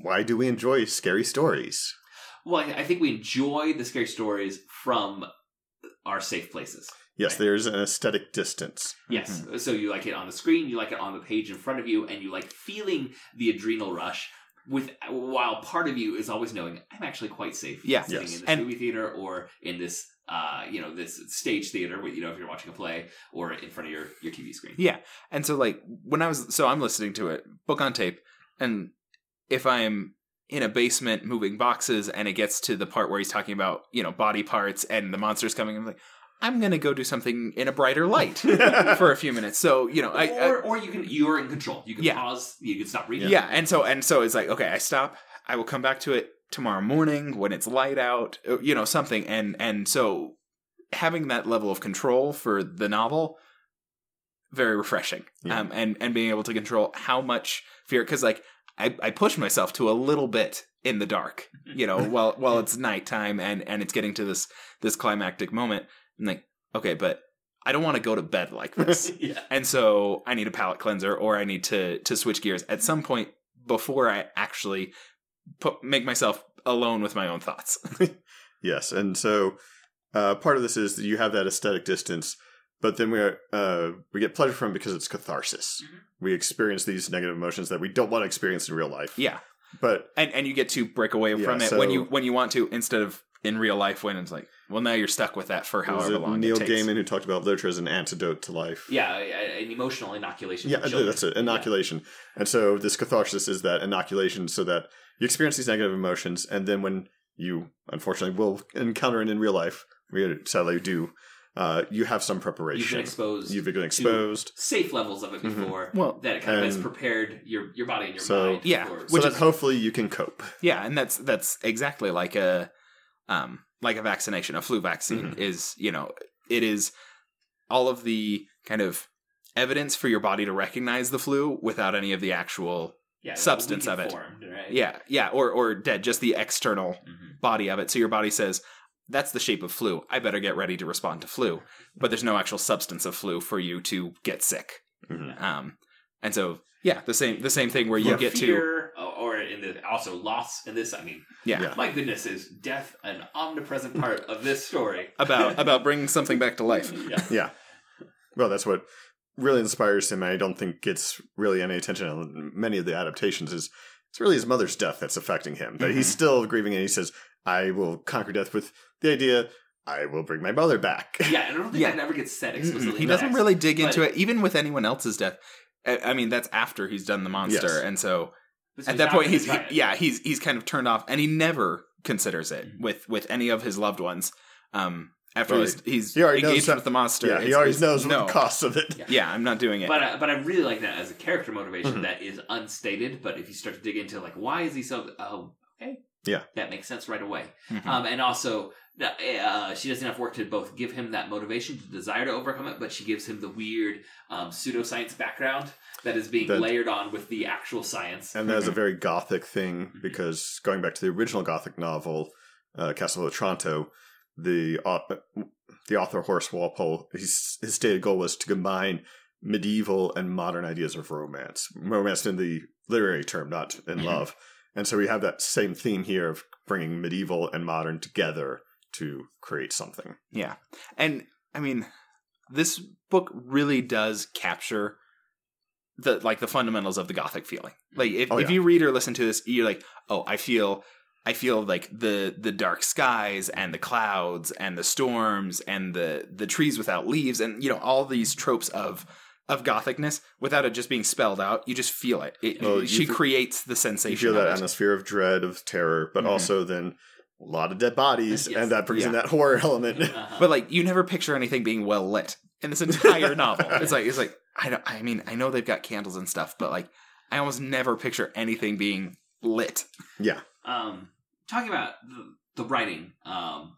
why do we enjoy scary stories? Well, I think we enjoy the scary stories from our safe places. Yes, right? There's an aesthetic distance. Yes, mm-hmm. So you like it on the screen, you like it on the page in front of you, and you like feeling the adrenal rush. With while part of you is always knowing, I'm actually quite safe. Yeah, sitting yes. in this and movie theater or in this, uh, you know, this stage theater. You know, if you're watching a play or in front of your, your T V screen. Yeah, and so like when I was, so I'm listening to it, book on tape, and if I'm in a basement moving boxes and it gets to the part where he's talking about, you know, body parts and the monster's coming, I'm like, I'm gonna go do something in a brighter light for a few minutes. So you know, I, or I, or you can you're in control. You can yeah. pause. You can stop reading. Yeah, and so and so it's like, okay, I stop. I will come back to it tomorrow morning when it's light out. You know, something. And and so having that level of control for the novel, very refreshing. Yeah. Um, and and being able to control how much fear, because like I I push myself to a little bit in the dark. You know, while while it's nighttime and and it's getting to this this climactic moment. I'm like, okay, but I don't want to go to bed like this. yeah. And so I need a palate cleanser or I need to to switch gears at some point before I actually put, make myself alone with my own thoughts. Yes. And so uh, part of this is that you have that aesthetic distance, but then we, are, uh, we get pleasure from it because it's catharsis. Mm-hmm. We experience these negative emotions that we don't want to experience in real life. Yeah. But and, and you get to break away yeah, from it so, when you when you want to, instead of in real life when it's like, well, now you're stuck with that for however long Neil it takes. Neil Gaiman, who talked about literature as an antidote to life. Yeah, an emotional inoculation. Yeah, that's it. Inoculation. Yeah. And so this catharsis is that inoculation so that you experience these negative emotions, and then when you, unfortunately, will encounter it in real life, we sadly do, uh, you have some preparation. You've been exposed. You've been exposed. Safe levels of it before. Mm-hmm. Well, that it kind of has prepared your, your body and your so, mind. Yeah, for, so which that is, hopefully you can cope. Yeah, and that's that's exactly like a... Um, like a vaccination, a flu vaccine mm-hmm. is, you know, it is all of the kind of evidence for your body to recognize the flu without any of the actual yeah, substance of it. Formed, right? Yeah. Yeah. Or, or dead, just the external mm-hmm. body of it. So your body says, that's the shape of flu. I better get ready to respond to flu. But there's no actual substance of flu for you to get sick. Mm-hmm. Um, and so, yeah, the same, the same thing where you or get fear, to... Or in the, also loss in this, I mean... Yeah. yeah. My goodness, is death an omnipresent part of this story? about about bringing something back to life. Yeah. yeah. Well, that's what really inspires him, and I don't think gets really any attention on many of the adaptations, is it's really his mother's death that's affecting him. That mm-hmm. he's still grieving, and he says, I will conquer death with the idea... I will bring my mother back. Yeah, I don't think yeah. that ever gets said explicitly. He doesn't really dig into it, even with anyone else's death. I mean, that's after he's done the monster. Yes. And so this at that point, he's he, yeah, he's he's kind of turned off, and he never considers it mm-hmm. with, with any of his loved ones. Um, after right. he's, he's he engaged with the monster. Yeah, he already knows no. what the cost of it. Yeah. yeah, I'm not doing it. But uh, but I really like that as a character motivation mm-hmm. that is unstated. But if you start to dig into, like, why is he so... Oh, okay. Yeah. That makes sense right away. Mm-hmm. Um, and also... Uh, she does enough work to both give him that motivation to desire to overcome it, but she gives him the weird um, pseudoscience background that is being that, layered on with the actual science. And that is a very Gothic thing, because going back to the original Gothic novel, uh, Castle of Otranto, the uh, the author Horace Walpole, his, his stated goal was to combine medieval and modern ideas of romance. Romance in the literary term, not in love. And so we have that same theme here of bringing medieval and modern together to create something. Yeah. And I mean, this book really does capture the like the fundamentals of the Gothic feeling. Like if, oh, yeah. if you read or listen to this, you're like, oh, I feel I feel like the the dark skies and the clouds and the storms and the the trees without leaves and, you know, all these tropes of of Gothicness without it just being spelled out. You just feel it. it well, she feel, creates the sensation. You feel that atmosphere of dread, of terror, but mm-hmm. also then a lot of dead bodies, yes. and that brings yeah. in that horror element. Uh-huh. But like, you never picture anything being well lit in this entire novel. It's like, it's like I don't. I mean, I know they've got candles and stuff, but like, I almost never picture anything being lit. Yeah. Um, talking about the, the writing, um,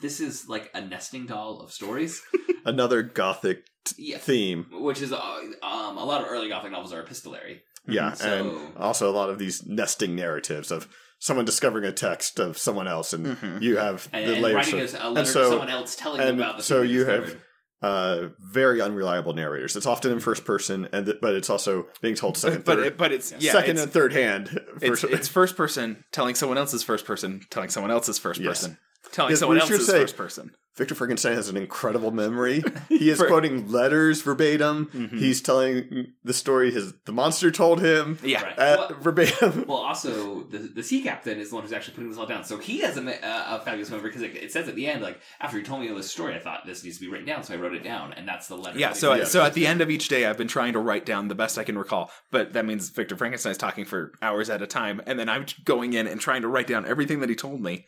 this is like a nesting doll of stories. Another Gothic t- yeah. theme, which is uh, um, a lot of early Gothic novels are epistolary. Yeah, so... and also a lot of these nesting narratives of someone discovering a text of someone else, and mm-hmm. you have and, the layers. Writing a letter so, to someone else telling you about the so you discovered. have uh, very unreliable narrators. It's often in first person, and th- but it's also being told second, but third, it, but it's yeah, second it's, and third hand. It's, it's first person telling someone else's first person telling someone else's first yes. person telling yes, someone else's say, first person. Victor Frankenstein has an incredible memory. He is For, quoting letters verbatim. Mm-hmm. He's telling the story his the monster told him. Yeah, right. at, well, verbatim. Well, also the the sea captain is the one who's actually putting this all down. So he has a, a fabulous memory, because it, it says at the end, like, after you told me all this story, I thought this needs to be written down, so I wrote it down, and that's the letter. Yeah. So I, so at the end of each day, I've been trying to write down the best I can recall, but that means Victor Frankenstein is talking for hours at a time, and then I'm going in and trying to write down everything that he told me.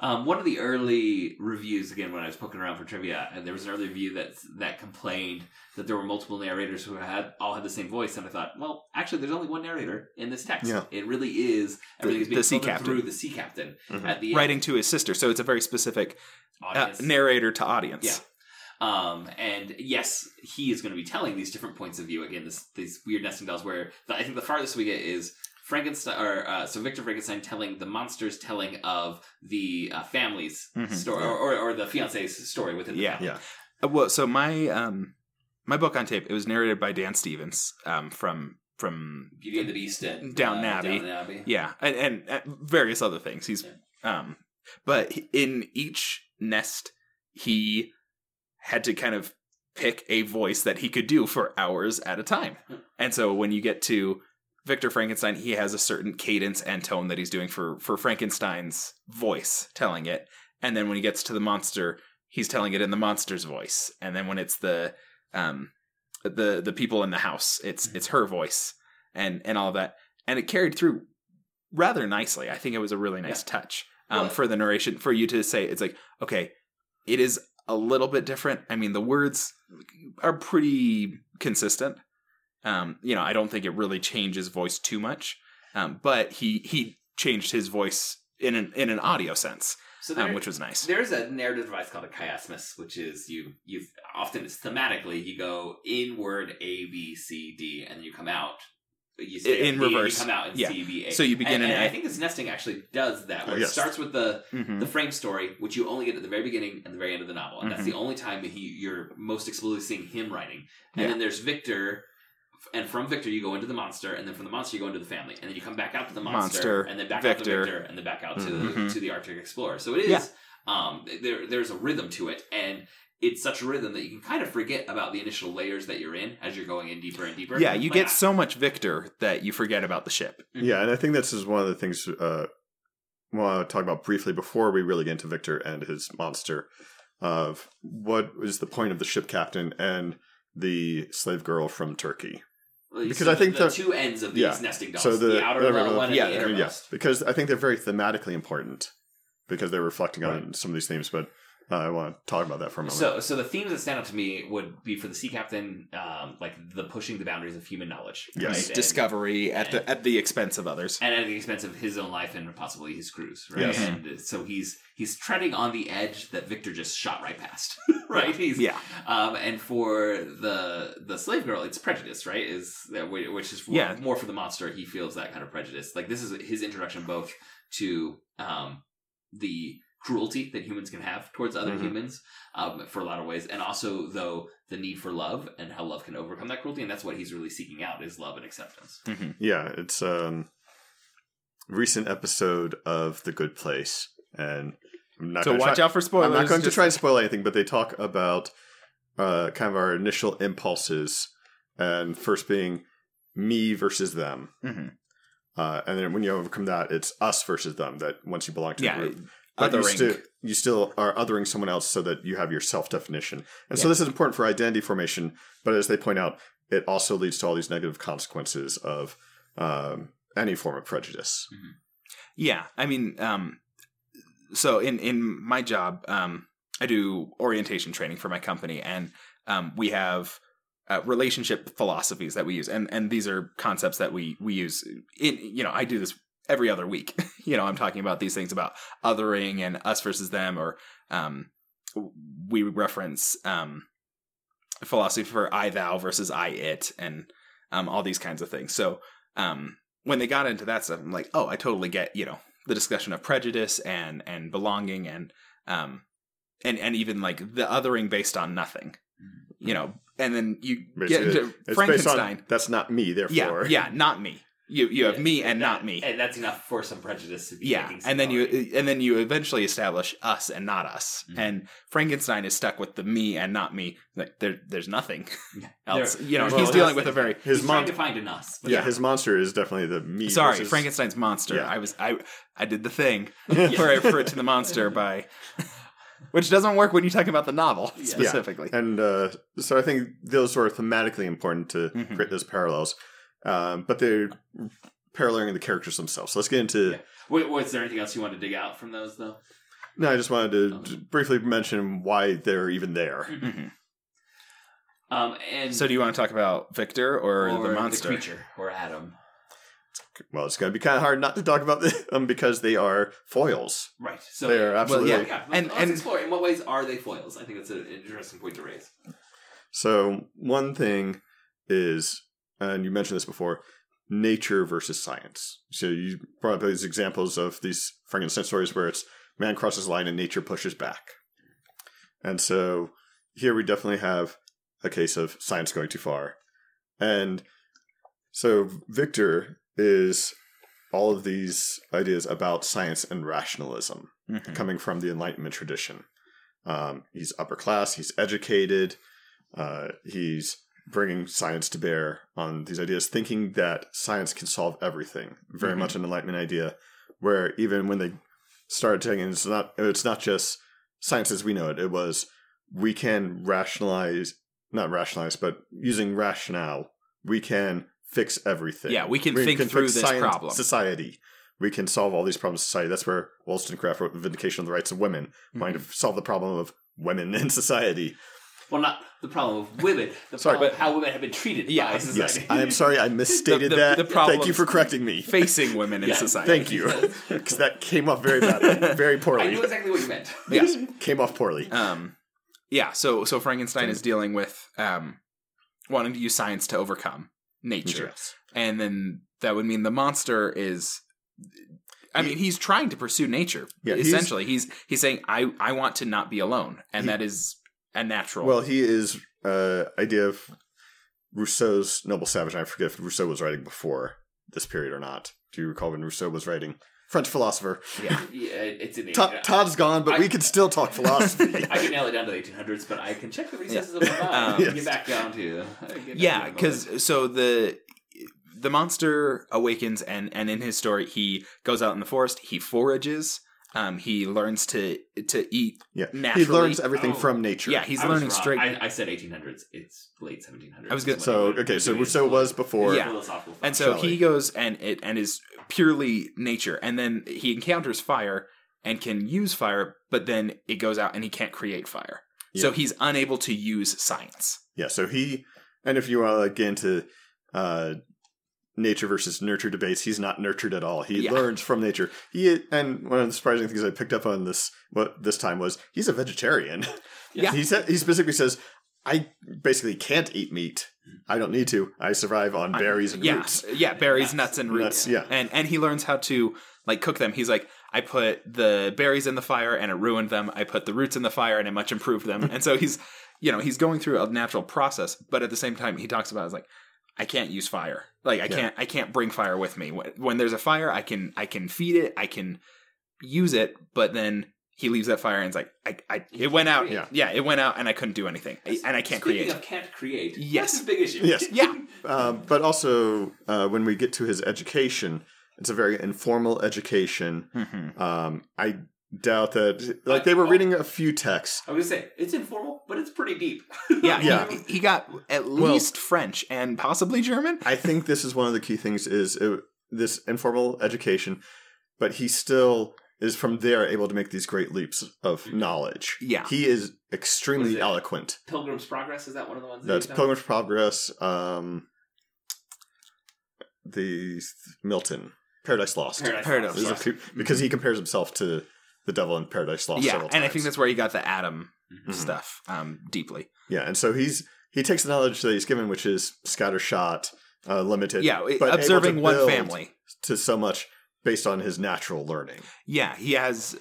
Um, one of the early reviews, again, when I was poking around for trivia, and there was an early review that that complained that there were multiple narrators who had all had the same voice, and I thought, well, actually, there's only one narrator in this text. Yeah. It really is everything the, is being told through the sea captain mm-hmm. at the end. Writing to his sister, so it's a very specific uh, narrator to audience. Yeah. Um, and yes, he is going to be telling these different points of view. Again, this, these weird nesting dolls, where the, I think the farthest we get is Frankenstein, or uh, so Victor Frankenstein telling the monster's telling of the uh, family's mm-hmm. story, or, or, or the fiance's story within the yeah, family. Yeah. Uh, well, so my um, my book on tape, it was narrated by Dan Stevens um, from from Beauty and the Beast and Downton uh, Abbey. Downton Abbey. Yeah, and, and uh, various other things. He's yeah. um, but in each nest, he had to kind of pick a voice that he could do for hours at a time, hmm. and so when you get to Victor Frankenstein, he has a certain cadence and tone that he's doing for, for Frankenstein's voice, telling it. And then when he gets to the monster, he's telling it in the monster's voice. And then when it's the um the the people in the house, it's it's her voice and, and all of that. And it carried through rather nicely. I think it was a really nice yeah. touch um, for the narration, for you to say, it's like, okay, it is a little bit different. I mean, the words are pretty consistent. Um, you know, I don't think it really changes voice too much, um, but he he changed his voice in an in an audio sense, so there, um, which was nice. There's a narrative device called a chiasmus, which is you you often it's thematically you go inward A B C D and you come out. You say in reverse. You come out in yeah. C, B, A. So you begin and, in and A. I think this nesting actually does that, where oh, yes. it starts with the mm-hmm. the frame story, which you only get at the very beginning and the very end of the novel, and mm-hmm. that's the only time that he, you're most explicitly seeing him writing. And yeah. then there's Victor. And from Victor, you go into the monster, and then from the monster, you go into the family, and then you come back out to the monster, monster and then back Victor. out to Victor, and then back out to mm-hmm. the, to the Arctic Explorer. So it is yeah. um, there. There's a rhythm to it, and it's such a rhythm that you can kind of forget about the initial layers that you're in as you're going in deeper and deeper. Yeah, you like, get so much Victor that you forget about the ship. Mm-hmm. Yeah, and I think this is one of the things uh, I want to talk about briefly before we really get into Victor and his monster, of what is the point of the ship captain and the slave girl from Turkey. Well, because I think the, the two ends of these yeah. nesting dolls, so the, the outer uh, uh, one and yeah, the innermost. Yeah, because I think they're very thematically important because they're reflecting right. on some of these themes, but uh, I want to talk about that for a moment. So, so the themes that stand out to me would be for the sea captain, um, like the pushing the boundaries of human knowledge. Yes. Right? Discovery and, at, and, the, at the expense of others. And at the expense of his own life and possibly his crew's, right? Yes. And so he's he's treading on the edge that Victor just shot right past. Right. Yeah. He's, yeah. Um, and for the the slave girl, it's prejudice, right? Is that which is for, yeah. more for the monster. He feels that kind of prejudice. Like this is his introduction both to um, the cruelty that humans can have towards other mm-hmm. humans, um, for a lot of ways, and also though the need for love and how love can overcome that cruelty, and that's what he's really seeking out is love and acceptance. Mm-hmm. Yeah, it's um, recent episode of The Good Place and. So watch try, out for spoilers. I'm not going to try and spoil anything, but they talk about uh, kind of our initial impulses, and first being me versus them. Mm-hmm. Uh, and then when you overcome that, it's us versus them, that once you belong to yeah, the group. But you, stu- you still are othering someone else so that you have your self-definition. And yeah. so this is important for identity formation, but as they point out, it also leads to all these negative consequences of um, any form of prejudice. Mm-hmm. Yeah, I mean... Um, So in, in my job, um, I do orientation training for my company, and um, we have uh, relationship philosophies that we use. And, and these are concepts that we, we use. In, you know, I do this every other week. You know, I'm talking about these things about othering and us versus them, or um, we reference um, philosophy for I, thou versus I, it, and um, all these kinds of things. So um, when they got into that stuff, I'm like, oh, I totally get, you know, the discussion of prejudice and, and belonging and, um, and, and even like the othering based on nothing, you know, and then you Basically, get into it's Frankenstein. Based on, that's not me. Therefore. Yeah. Yeah. Not me. You, you yeah, have me and that, not me. And that's enough for some prejudice to be yeah. thinking. And then you, and then you eventually establish us and not us. Mm-hmm. And Frankenstein is stuck with the me and not me. Like there, there's nothing else. There, you know, well, he's dealing with a very, his he's mon- trying to find an us. Yeah, yeah. His monster is definitely the me. Sorry. Versus... Frankenstein's monster. Yeah. I was, I, I did the thing where I referred to the monster by, which doesn't work when you talk about the novel yeah. specifically. Yeah. And, uh, so I think those are thematically important to mm-hmm. create those parallels. Um, but they're paralleling the characters themselves. So let's get into... Yeah. Wait, was there anything else you wanted to dig out from those, though? No, I just wanted to oh. just briefly mention why they're even there. Mm-hmm. Um, and so do you want to talk about Victor or, or the monster? Or the creature, or Adam. Well, it's going to be kind of hard not to talk about them because they are foils. Right. So they are absolutely... Well, yeah, yeah. Let's, and, let's and, explore. In what ways are they foils? I think that's an interesting point to raise. So one thing is... And you mentioned this before, nature versus science. So you brought up these examples of these Frankenstein stories where it's man crosses the line and nature pushes back. And so here we definitely have a case of science going too far. And so Victor is all of these ideas about science and rationalism mm-hmm. coming from the Enlightenment tradition. Um, he's upper class, he's educated, uh, he's... bringing science to bear on these ideas, thinking that science can solve everything. Very mm-hmm. much an Enlightenment idea, where even when they started saying, it's not it's not just science as we know it, it was we can rationalize, not rationalize, but using rationale, we can fix everything. Yeah, we can we think can through fix this science, problem. Society. We can solve all these problems in society. That's where Wollstonecraft wrote Vindication of the Rights of Women, mm-hmm. trying to solve the problem of women in society. Well, not the problem of women, the sorry, problem but, of how women have been treated yeah, by society. Yes, I am sorry, I misstated the, the, that. The problem Thank you for correcting me. Facing women in yeah, society. Thank you, because that came off very badly, very poorly. I knew exactly what you meant. Yes, came off poorly. Um, yeah, so so Frankenstein is dealing with um, wanting to use science to overcome nature. Yes. And then that would mean the monster is... I mean, he's trying to pursue nature, yeah, essentially. He's he's, he's saying, I, I want to not be alone, and he, that is... And natural. Well, he is uh, idea of Rousseau's Noble Savage. I forget if Rousseau was writing before this period or not. Do you recall when Rousseau was writing? French philosopher. Yeah, yeah it's in the Ta- Todd's gone, but I, we can still talk philosophy. I can nail it down to the eighteen hundreds, but I can check the recesses yeah. of my mind. Um, yes. Get back down to get yeah, because so the the monster awakens, and and in his story, he goes out in the forest. He forages. Um, he learns to to eat yeah. naturally. He learns everything oh. from nature. Yeah, he's I learning straight. I, I said eighteen hundreds. It's late seventeen hundreds. I was gonna, so okay. So so it was before. Yeah. Philosophical and so Shelley. He goes and it and is purely nature, and then he encounters fire and can use fire, but then it goes out and he can't create fire. Yeah. So he's unable to use science. Yeah. So he and if you want to get into uh, nature versus nurture debates, he's not nurtured at all. He yeah. learns from nature. He and one of the surprising things I picked up on this what this time was he's a vegetarian. Yeah. He said he specifically says, I basically can't eat meat. I don't need to. I survive on berries and yeah, roots. Yeah, berries, nuts, nuts and roots. Nuts, yeah. And and he learns how to like cook them. He's like, I put the berries in the fire and it ruined them. I put the roots in the fire and it much improved them. And so he's you know, he's going through a natural process, but at the same time he talks about it's like I can't use fire. Like I yeah. can't I can't bring fire with me. When, when there's a fire, I can I can feed it, I can use it, but then he leaves that fire and it's like I, I it went out. Yeah. yeah, it went out and I couldn't do anything. I, and I can't Speaking create. Of can't create. Yes. That's a big issue. Yes. yeah. Um, but also uh, when we get to his education, it's a very informal education. Mm-hmm. Um, I doubt that like they were reading a few texts. I was gonna say it's informal, but it's pretty deep. yeah, yeah. He, he got at least well, French and possibly German. I think this is one of the key things is it, this informal education, but he still is from there able to make these great leaps of knowledge. Yeah, he is extremely eloquent. Pilgrim's Progress is that one of the ones? That's that Pilgrim's Progress. Um, the Milton Paradise Lost. Paradise, Paradise Lost. Lost. Few, because mm-hmm. he compares himself to the devil in Paradise Lost yeah, several times. And I think that's where he got the Adam mm-hmm. stuff um, deeply. Yeah, and so he's he takes the knowledge that he's given, which is scattershot, uh, limited. Yeah, but observing one family. To so much based on his natural learning. Yeah, he has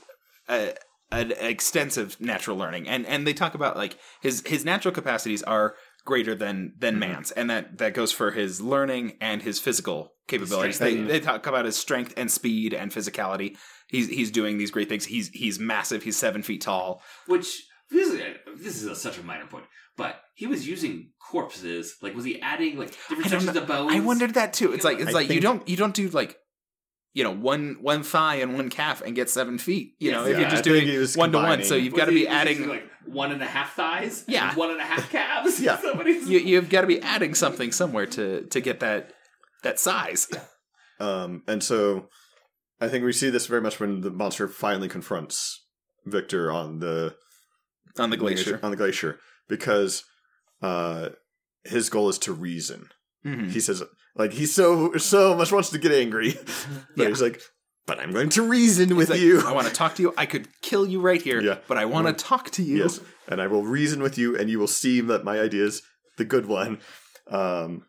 a, an extensive natural learning. And and they talk about like his, his natural capacities are greater than, than mm-hmm. man's. And that, that goes for his learning and his physical capabilities. They, they talk about his strength and speed and physicality. He's he's doing these great things. He's he's massive. He's seven feet tall. Which this is a, this is a, such a minor point, but he was using corpses. Like, was he adding like different sections of bones? I wondered that too. It's like it's I like you don't you don't do like you know one one thigh and one calf and get seven feet. You know yeah, if you're just I doing one to one, so you've got to be adding like one and a half thighs. Yeah, and one and a half calves. yeah, you, you've got to be adding something somewhere to to get that that size. Yeah. Um, and so. I think we see this very much when the monster finally confronts Victor on the on the glacier on the glacier because uh, his goal is to reason. Mm-hmm. He says, like he so so much wants to get angry, but yeah. he's like, "But I'm going to reason he's with like, you. I want to talk to you. I could kill you right here, yeah. but I want to talk to you. Yes, and I will reason with you, and you will see that my idea is the good one." Um,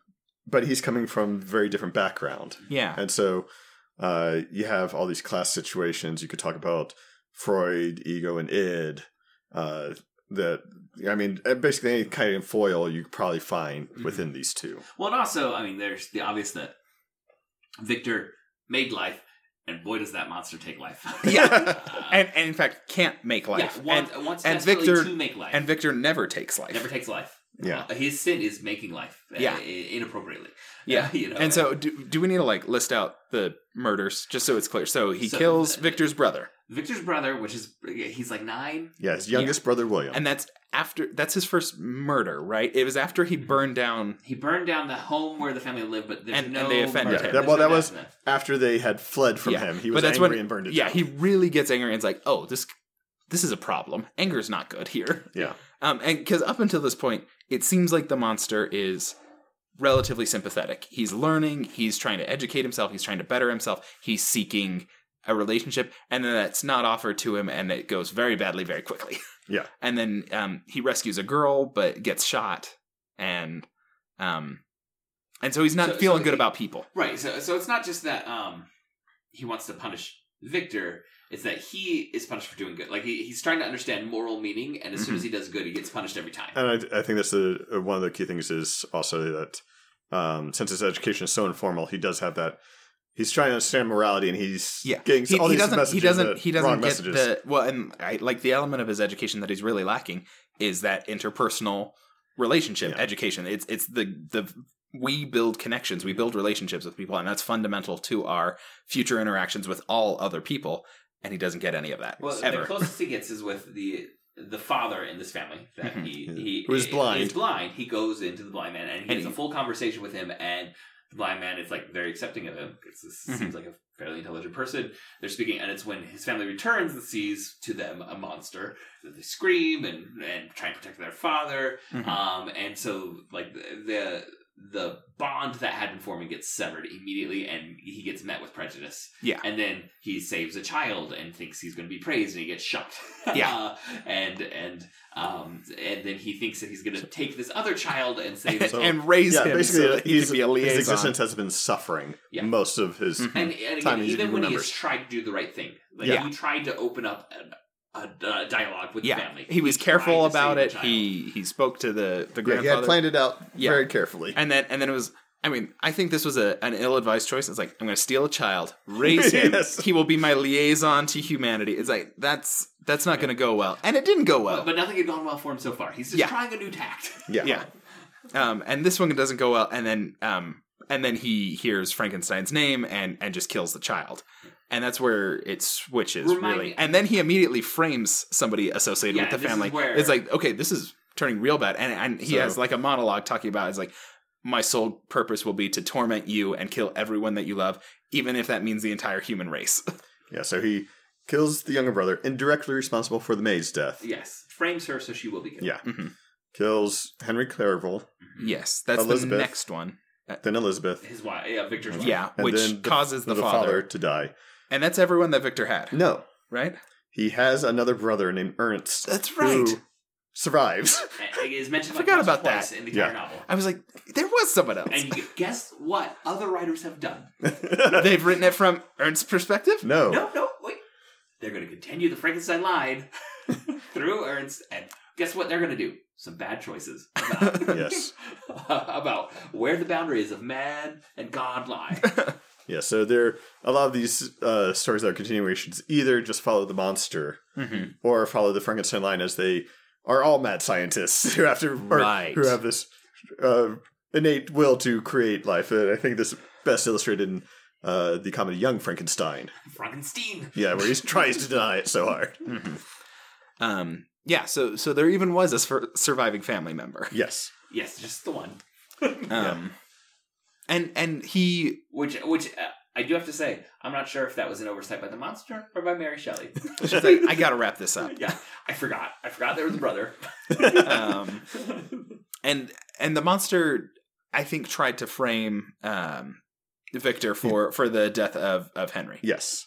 but he's coming from a very different background, yeah, and so. Uh, you have all these class situations. You could talk about Freud, ego, and id. Uh, that I mean, basically any kind of foil you could probably find mm-hmm. within these two. Well, and also, I mean, there's the obvious that Victor made life, and boy, does that monster take life. yeah, uh, and, and in fact, can't make life. Yeah, wants, and, wants and Victor to make life, and Victor never takes life. Never takes life. Yeah, uh, his sin is making life. Yeah, uh, inappropriately. Yeah, uh, you know. And so, do, do we need to like list out the murders just so it's clear? So he so, kills uh, Victor's brother. Victor's brother, which is he's like nine. Yeah, his youngest yeah. brother William, and that's after that's his first murder, right? It was after he burned down. He burned down the home where the family lived, but there's and, no and they offended murder. him. That, well, that was after they had fled from yeah. him. He was but that's angry when, and burned it. Yeah, down. He really gets angry and it's like, oh, this this is a problem. Anger is not good here. Yeah. Um, and because up until this point, it seems like the monster is relatively sympathetic. He's learning. He's trying to educate himself. He's trying to better himself. He's seeking a relationship. And then that's not offered to him. And it goes very badly, very quickly. Yeah. And then um, he rescues a girl, but gets shot. And um, and so he's not so, feeling so good he, about people. Right. So so it's not just that um, he wants to punish Victor. It's that he is punished for doing good. Like, he, he's trying to understand moral meaning, and as mm-hmm. soon as he does good, he gets punished every time. And I, I think that's the, one of the key things is also that um, since his education is so informal, he does have that. He's trying to understand morality, and he's yeah. getting he, all he these doesn't, messages, he doesn't, he doesn't wrong get messages. The, well, and I, like, the element of his education that he's really lacking is that interpersonal relationship yeah. education. It's it's the the we build connections, we build relationships with people, and that's fundamental to our future interactions with all other people. and he doesn't get any of that. Well, ever. The closest he gets is with the the father in this family that he he who's blind. He's blind. He goes into the blind man and he and has he, a full conversation with him, and the blind man is like very accepting of him. It's, this mm-hmm. seems like a fairly intelligent person. They're speaking, and it's when his family returns and sees to them a monster that they scream and and try and protect their father. Mm-hmm. Um, and so like the. the the bond that had been forming gets severed immediately, and he gets met with prejudice. Yeah. And then he saves a child and thinks he's going to be praised, and he gets shot. Yeah. Uh, and and um and then he thinks that he's going to take this other child and save and, him. and raise yeah, him. Basically, so he's, he be a his existence has been suffering yeah. most of his mm-hmm. and, and again, time. Even when remembers. He's tried to do the right thing, like yeah. he tried to open up a, A, a dialogue with yeah. the family. He was he careful about it. He he spoke to the, the yeah, grandfather. He had planned it out yeah. very carefully. And then and then it was, I mean, I think this was a an ill-advised choice. It's like, I'm going to steal a child, raise him. Yes. He will be my liaison to humanity. It's like, that's that's not going to go well. And it didn't go well. But, but nothing had gone well for him so far. He's just yeah. trying a new tact. Yeah. yeah. Um, and this one doesn't go well. And then um, and then he hears Frankenstein's name and, and just kills the child. And that's where it switches, Remind really. Me. And then he immediately frames somebody associated yeah, with the family. Where... It's like, okay, this is turning real bad. And and he so... has like a monologue talking about, it's like, my sole purpose will be to torment you and kill everyone that you love, even if that means the entire human race. Yeah, so he kills the younger brother, indirectly responsible for the maid's death. Yes, frames her so she will be killed. Yeah. Mm-hmm. Kills Henry Clerval. Mm-hmm. Yes, that's Elizabeth. The next one. Then Elizabeth. His wife, yeah, Victor's wife. Yeah, and which then the, causes the, the father. father to die. And that's everyone that Victor had. No. Right? He has another brother named Ernst. That's right. Who survives. It is mentioned I forgot like about that in the entire yeah. novel. I was like, there was someone else. And guess what other writers have done? They've written it from Ernst's perspective? No. No, no, wait. They're going to continue the Frankenstein line through Ernst, and guess what they're going to do? Some bad choices about, yes. about where the boundaries of man and God lie. Yeah, so there a lot of these uh, stories are continuations. Either just follow the monster, mm-hmm. or follow the Frankenstein line, as they are all mad scientists who have to right. who have this uh, innate will to create life. And I think this is best illustrated in uh, the comedy Young Frankenstein. Frankenstein. Yeah, where he tries to deny it so hard. Mm-hmm. Um, yeah, so so there even was a surviving family member. Yes. Yes, just the one. um. Yeah. And and he... Which which uh, I do have to say, I'm not sure if that was an oversight by the monster or by Mary Shelley. She's like, I gotta wrap this up. Yeah, I forgot. I forgot there was a brother. um, and and the monster, I think, tried to frame um, Victor for, for the death of, of Henry. Yes.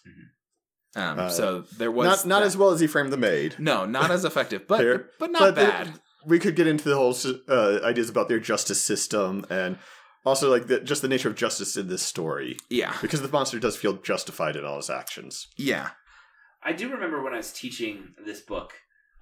Mm-hmm. Um, uh, so there was... Not, not as well as he framed the maid. No, not as effective, but, there, but not but bad. There, we could get into the whole uh, ideas about their justice system and... Also, like, the, just the nature of justice in this story. Yeah. Because the monster does feel justified in all his actions. Yeah. I do remember when I was teaching this book,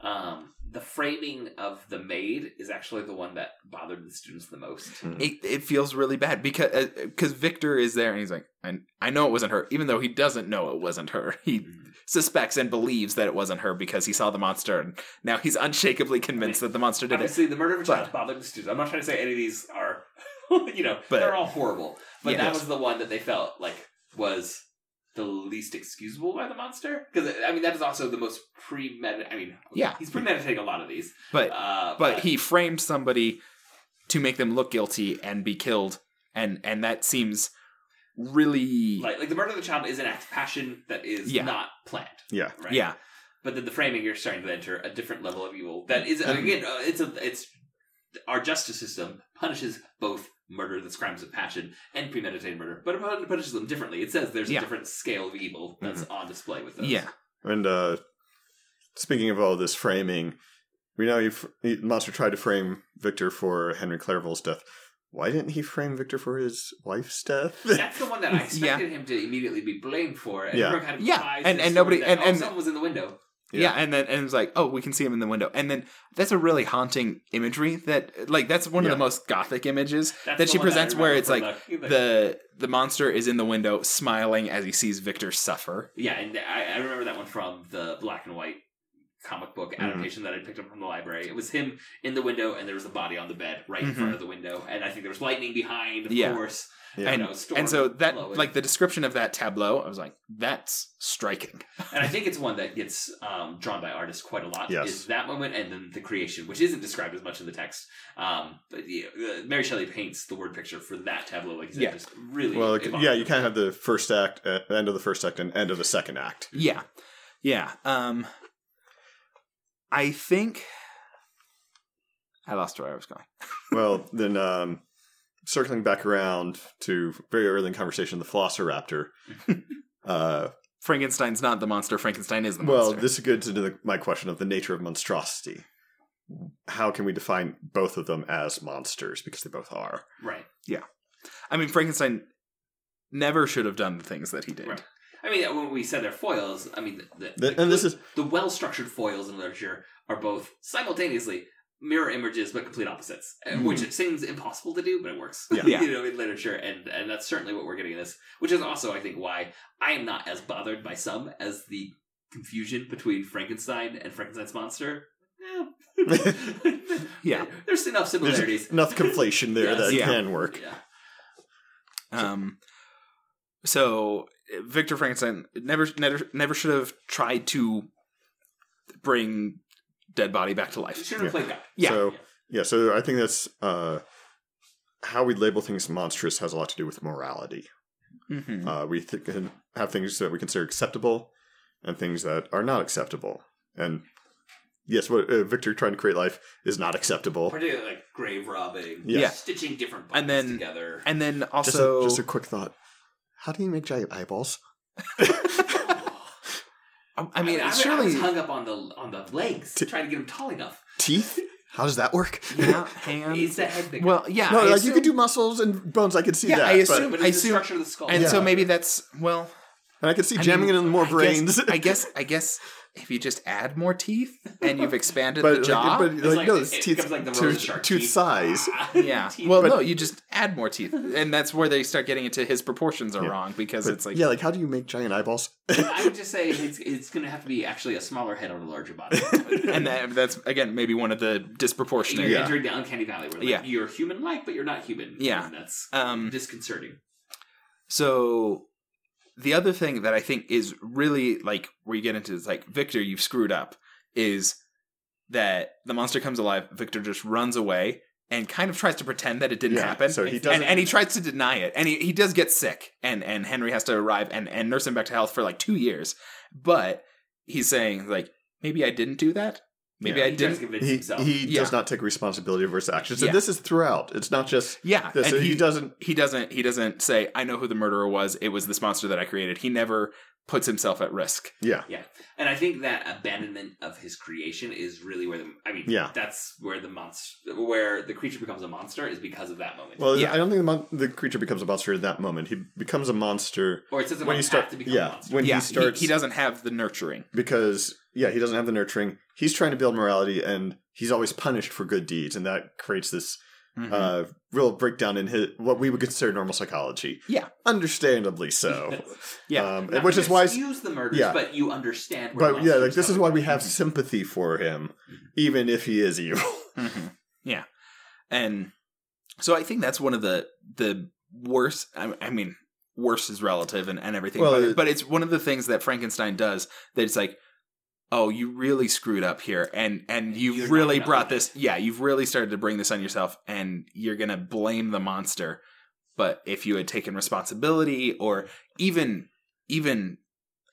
um, the framing of the maid is actually the one that bothered the students the most. Mm. It, it feels really bad because because uh, Victor is there and he's like, I, I know it wasn't her, even though he doesn't know it wasn't her. He mm. suspects and believes that it wasn't her because he saw the monster, and now he's unshakably convinced I mean, that the monster did obviously, it. Obviously, the murder of a child bothered the students. I'm not trying to say any of these are... you know, but, they're all horrible. But yeah, that was the one that they felt like was the least excusable by the monster. Because, I mean, that is also the most premeditated. I mean, yeah. he's premeditating a lot of these. But, uh, but but he framed somebody to make them look guilty and be killed. And, and that seems really... Like, like the murder of the child is an act of passion that is yeah. not planned. Yeah. Right? Yeah. But then the framing, you're starting to enter a different level of evil. That is, um, again, it's a, it's our justice system punishes both murder that's crimes of passion and premeditated murder, but it punishes them differently. It says there's yeah. a different scale of evil that's mm-hmm. on display with those. Yeah. And uh, speaking of all this framing, we know you've, the monster tried to frame Victor for Henry Clerval's death. Why didn't he frame Victor for his wife's death? That's the one that I expected yeah. him to immediately be blamed for. And yeah. Kind of yeah. And, and nobody... That, and, and, oh, and someone was in the window. Yeah. yeah, and then and it was like, oh, we can see him in the window. And then that's a really haunting imagery that, like, that's one yeah. of the most gothic images that's that she presents, that where it's like the, the the monster is in the window smiling as he sees Victor suffer. Yeah, and I, I remember that one from the black and white comic book adaptation mm-hmm. that I picked up from the library. It was him in the window, and there was a body on the bed right mm-hmm. in front of the window. And I think there was lightning behind, of yeah. course. Yeah. And, you know, storm and so that, blowing. Like the description of that tableau, I was like, that's striking. And I think it's one that gets um, drawn by artists quite a lot. Yes. Is that moment and then the creation, which isn't described as much in the text. Um, but yeah, Mary Shelley paints the word picture for that tableau. Like, yeah. Just really well, like, yeah, you kind of have the first act, uh, end of the first act, and end of the second act. Yeah. Yeah. Um, I think I lost where I was going. Well, then um, circling back around to very early in conversation, the Philosoraptor. Uh, Frankenstein's not the monster. Frankenstein is the monster. Well, this gets into the, my question of the nature of monstrosity. How can we define both of them as monsters? Because they both are. Right. Yeah. I mean, Frankenstein never should have done the things that he did. Right. I mean, when we said they're foils, I mean, the, the, the, and this is, the well-structured foils in literature are both simultaneously mirror images, but complete opposites, mm-hmm. which it seems impossible to do, but it works, yeah. you know, in literature. And, and that's certainly what we're getting in this, which is also, I think, why I am not as bothered by some as the confusion between Frankenstein and Frankenstein's monster. Eh. yeah. There's enough similarities. There's enough conflation there yes. that yeah. can work. Yeah. Um. So... Victor Frankenstein never, never, never should have tried to bring dead body back to life. He should have yeah. played God. Yeah. So, yeah. yeah. So I think that's uh, how we label things monstrous has a lot to do with morality. Mm-hmm. Uh, we th- can have things that we consider acceptable and things that are not acceptable. And yes, what uh, Victor trying to create life is not acceptable. Particularly like grave robbing, yeah. stitching different bodies and then, together. And then also... Just a, just a quick thought. How do you make giant eyeballs? I mean, I, I, surely... I was hung up on the on the legs, T- trying to get them tall enough. Teeth? How does that work? Yeah, hands. He's the head bigger. Well, yeah. No, I like assume... you could do muscles and bones. I could see yeah, that. I assume. But, but it's I assume, the structure of the skull. And yeah. so maybe that's well. And I could see I jamming mean, it in more I brains. Guess, I guess. I guess. If you just add more teeth and you've expanded but, the jaw, like, but like, like, no, it's it teeth, like the tooth, shark tooth teeth. size. Yeah. teeth. Well, but, no, you just add more teeth, and that's where they start getting into his proportions are yeah. wrong because but, it's like yeah, like how do you make giant eyeballs? I would just say it's, it's going to have to be actually a smaller head on a larger body, and that, that's again maybe one of the disproportionate. You're yeah. entering the uncanny valley where like, yeah. you're human-like, but you're not human. Yeah, and that's um, disconcerting. So. The other thing that I think is really, like, where you get into is, like, Victor, you've screwed up, is that the monster comes alive, Victor just runs away, and kind of tries to pretend that it didn't yeah, happen. So he doesn't... And, and he tries to deny it. And he, he does get sick, and, and Henry has to arrive and, and nurse him back to health for, like, two years. But he's saying, like, maybe I didn't do that. Maybe yeah, I he didn't. Convince he himself. he yeah. does not take responsibility for his actions. So yeah. this is throughout. It's not just yeah. this. And he, he doesn't. He doesn't. He doesn't say, "I know who the murderer was. It was this monster that I created." He never puts himself at risk. Yeah, yeah. And I think that abandonment of his creation is really where the. I mean, yeah. that's where the monster, where the creature becomes a monster, is because of that moment. Well, yeah. I don't think the, mon- the creature becomes a monster at that moment. He becomes a monster, or it doesn't when he starts to become yeah, a monster. When yeah, he starts, he, he doesn't have the nurturing because. Yeah, he doesn't have the nurturing. He's trying to build morality, and he's always punished for good deeds, and that creates this mm-hmm. uh, real breakdown in his what we would consider normal psychology. Yeah, understandably so. yeah, um, which is why excuse the murders, yeah. but you understand. Where but yeah, like this is why we have mm-hmm. sympathy for him, mm-hmm. even if he is evil. mm-hmm. Yeah, and so I think that's one of the the worst. I, I mean, worse is relative, and, and everything. Well, but, it, but it's one of the things that Frankenstein does that it's like. Oh, you really screwed up here, and and you've you're really brought this. Yeah, you've really started to bring this on yourself, and you're gonna blame the monster. But if you had taken responsibility, or even even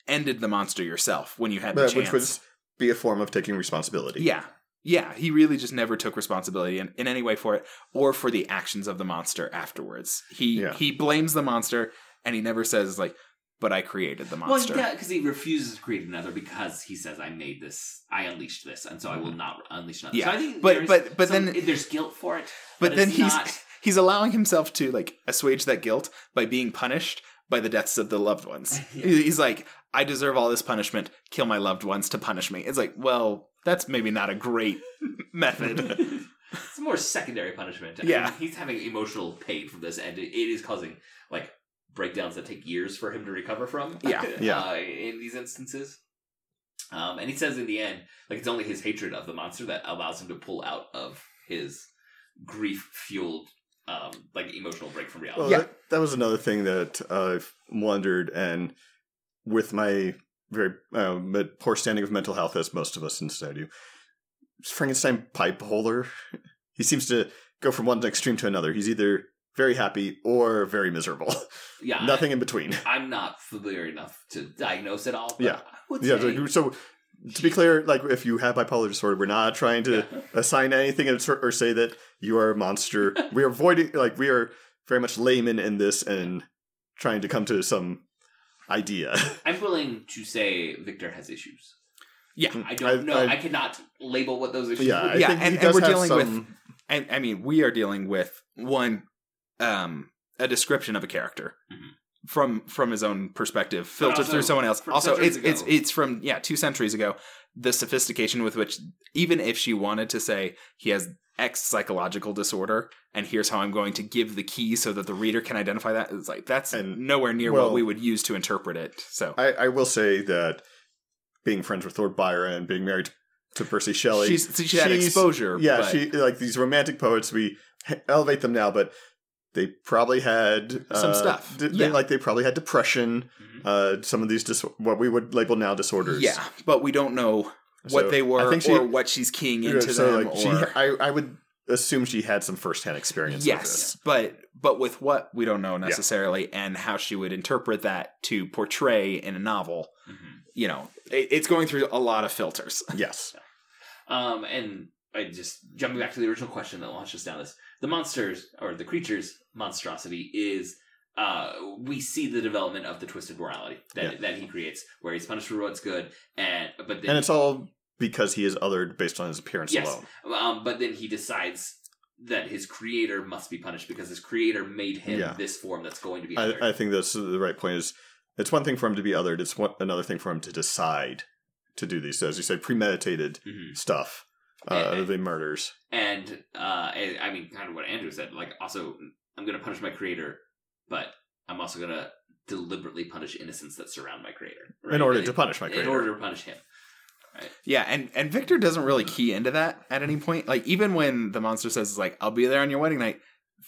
ended the monster yourself when you had the but, chance, which would be a form of taking responsibility. Yeah, yeah. He really just never took responsibility in, in any way for it, or for the actions of the monster afterwards. He yeah. he blames the monster, and he never says like. But I created the monster. Well, yeah, because he refuses to create another because he says, I made this, I unleashed this, and so I will not unleash another. Yeah. So I think but, but, but some, then, there's guilt for it. But, but then he's not... he's allowing himself to like assuage that guilt by being punished by the deaths of the loved ones. yeah. He's like, I deserve all this punishment. Kill my loved ones to punish me. It's like, well, that's maybe not a great method. It's more secondary punishment. Yeah. I mean, he's having emotional pain from this, and it is causing, like... breakdowns that take years for him to recover from. Yeah, yeah. Uh, in these instances, Um, and he says in the end, like, it's only his hatred of the monster that allows him to pull out of his grief-fueled, um, like, emotional break from reality. Well, yeah. that, that was another thing that uh, I've wondered, and with my very uh, poor standing of mental health, as most of us instead do, Frankenstein pipe holder, he seems to go from one extreme to another. He's either very happy or very miserable. Yeah, nothing I, in between. I'm not familiar enough to diagnose it all. Yeah. Yeah. Say... So to be clear, like, if you have bipolar disorder, we're not trying to yeah. assign anything or say that you are a monster. We are avoiding, like, we are very much laymen in this and trying to come to some idea. I'm willing to say Victor has issues. Yeah, I don't know. I, I cannot label what those issues yeah, are. Yeah, and, and we're dealing some... with, and, I mean, we are dealing with one, um, a description of a character mm-hmm. from from his own perspective, filtered also, through someone else. Also, it's ago. it's it's from, yeah, two centuries ago. The sophistication with which, even if she wanted to say he has X psychological disorder, and here's how I'm going to give the key so that the reader can identify that, it's like, that's and, nowhere near well, what we would use to interpret it. So I, I will say that being friends with Lord Byron, being married to Percy Shelley. She's, she she's, had exposure. Yeah, but... she like these romantic poets, we elevate them now, but they probably had... Uh, some stuff. They, yeah. Like, they probably had depression, mm-hmm. uh, some of these, dis- what we would label now disorders. Yeah, but we don't know what so, they were I think she, or what she's keying into so them. Like, or... she, I, I would assume she had some firsthand experience yes, with this. Yes, but, but with what, we don't know necessarily, yeah. and how she would interpret that to portray in a novel. Mm-hmm. You know, it's going through a lot of filters. Yes. Um, and I just jumping back to the original question that launched us down this. The monsters, or the creature's monstrosity is, uh, we see the development of the twisted morality that yeah. that he creates, where he's punished for what's good, and but then, and it's all because he is othered based on his appearance yes. alone. Um, but then he decides that his creator must be punished because his creator made him yeah. this form that's going to be othered. I, I think that's the right point is. It's one thing for him to be othered. It's one, another thing for him to decide to do these, as you say, premeditated mm-hmm. stuff, uh, and, the murders. And, uh, and, I mean, kind of what Andrew said, like, also, I'm going to punish my creator, but I'm also going to deliberately punish innocents that surround my creator. Right? In order really, to punish my creator. In order to punish him. Right. Yeah, and, and Victor doesn't really key into that at any point. Like, even when the monster says, like, I'll be there on your wedding night,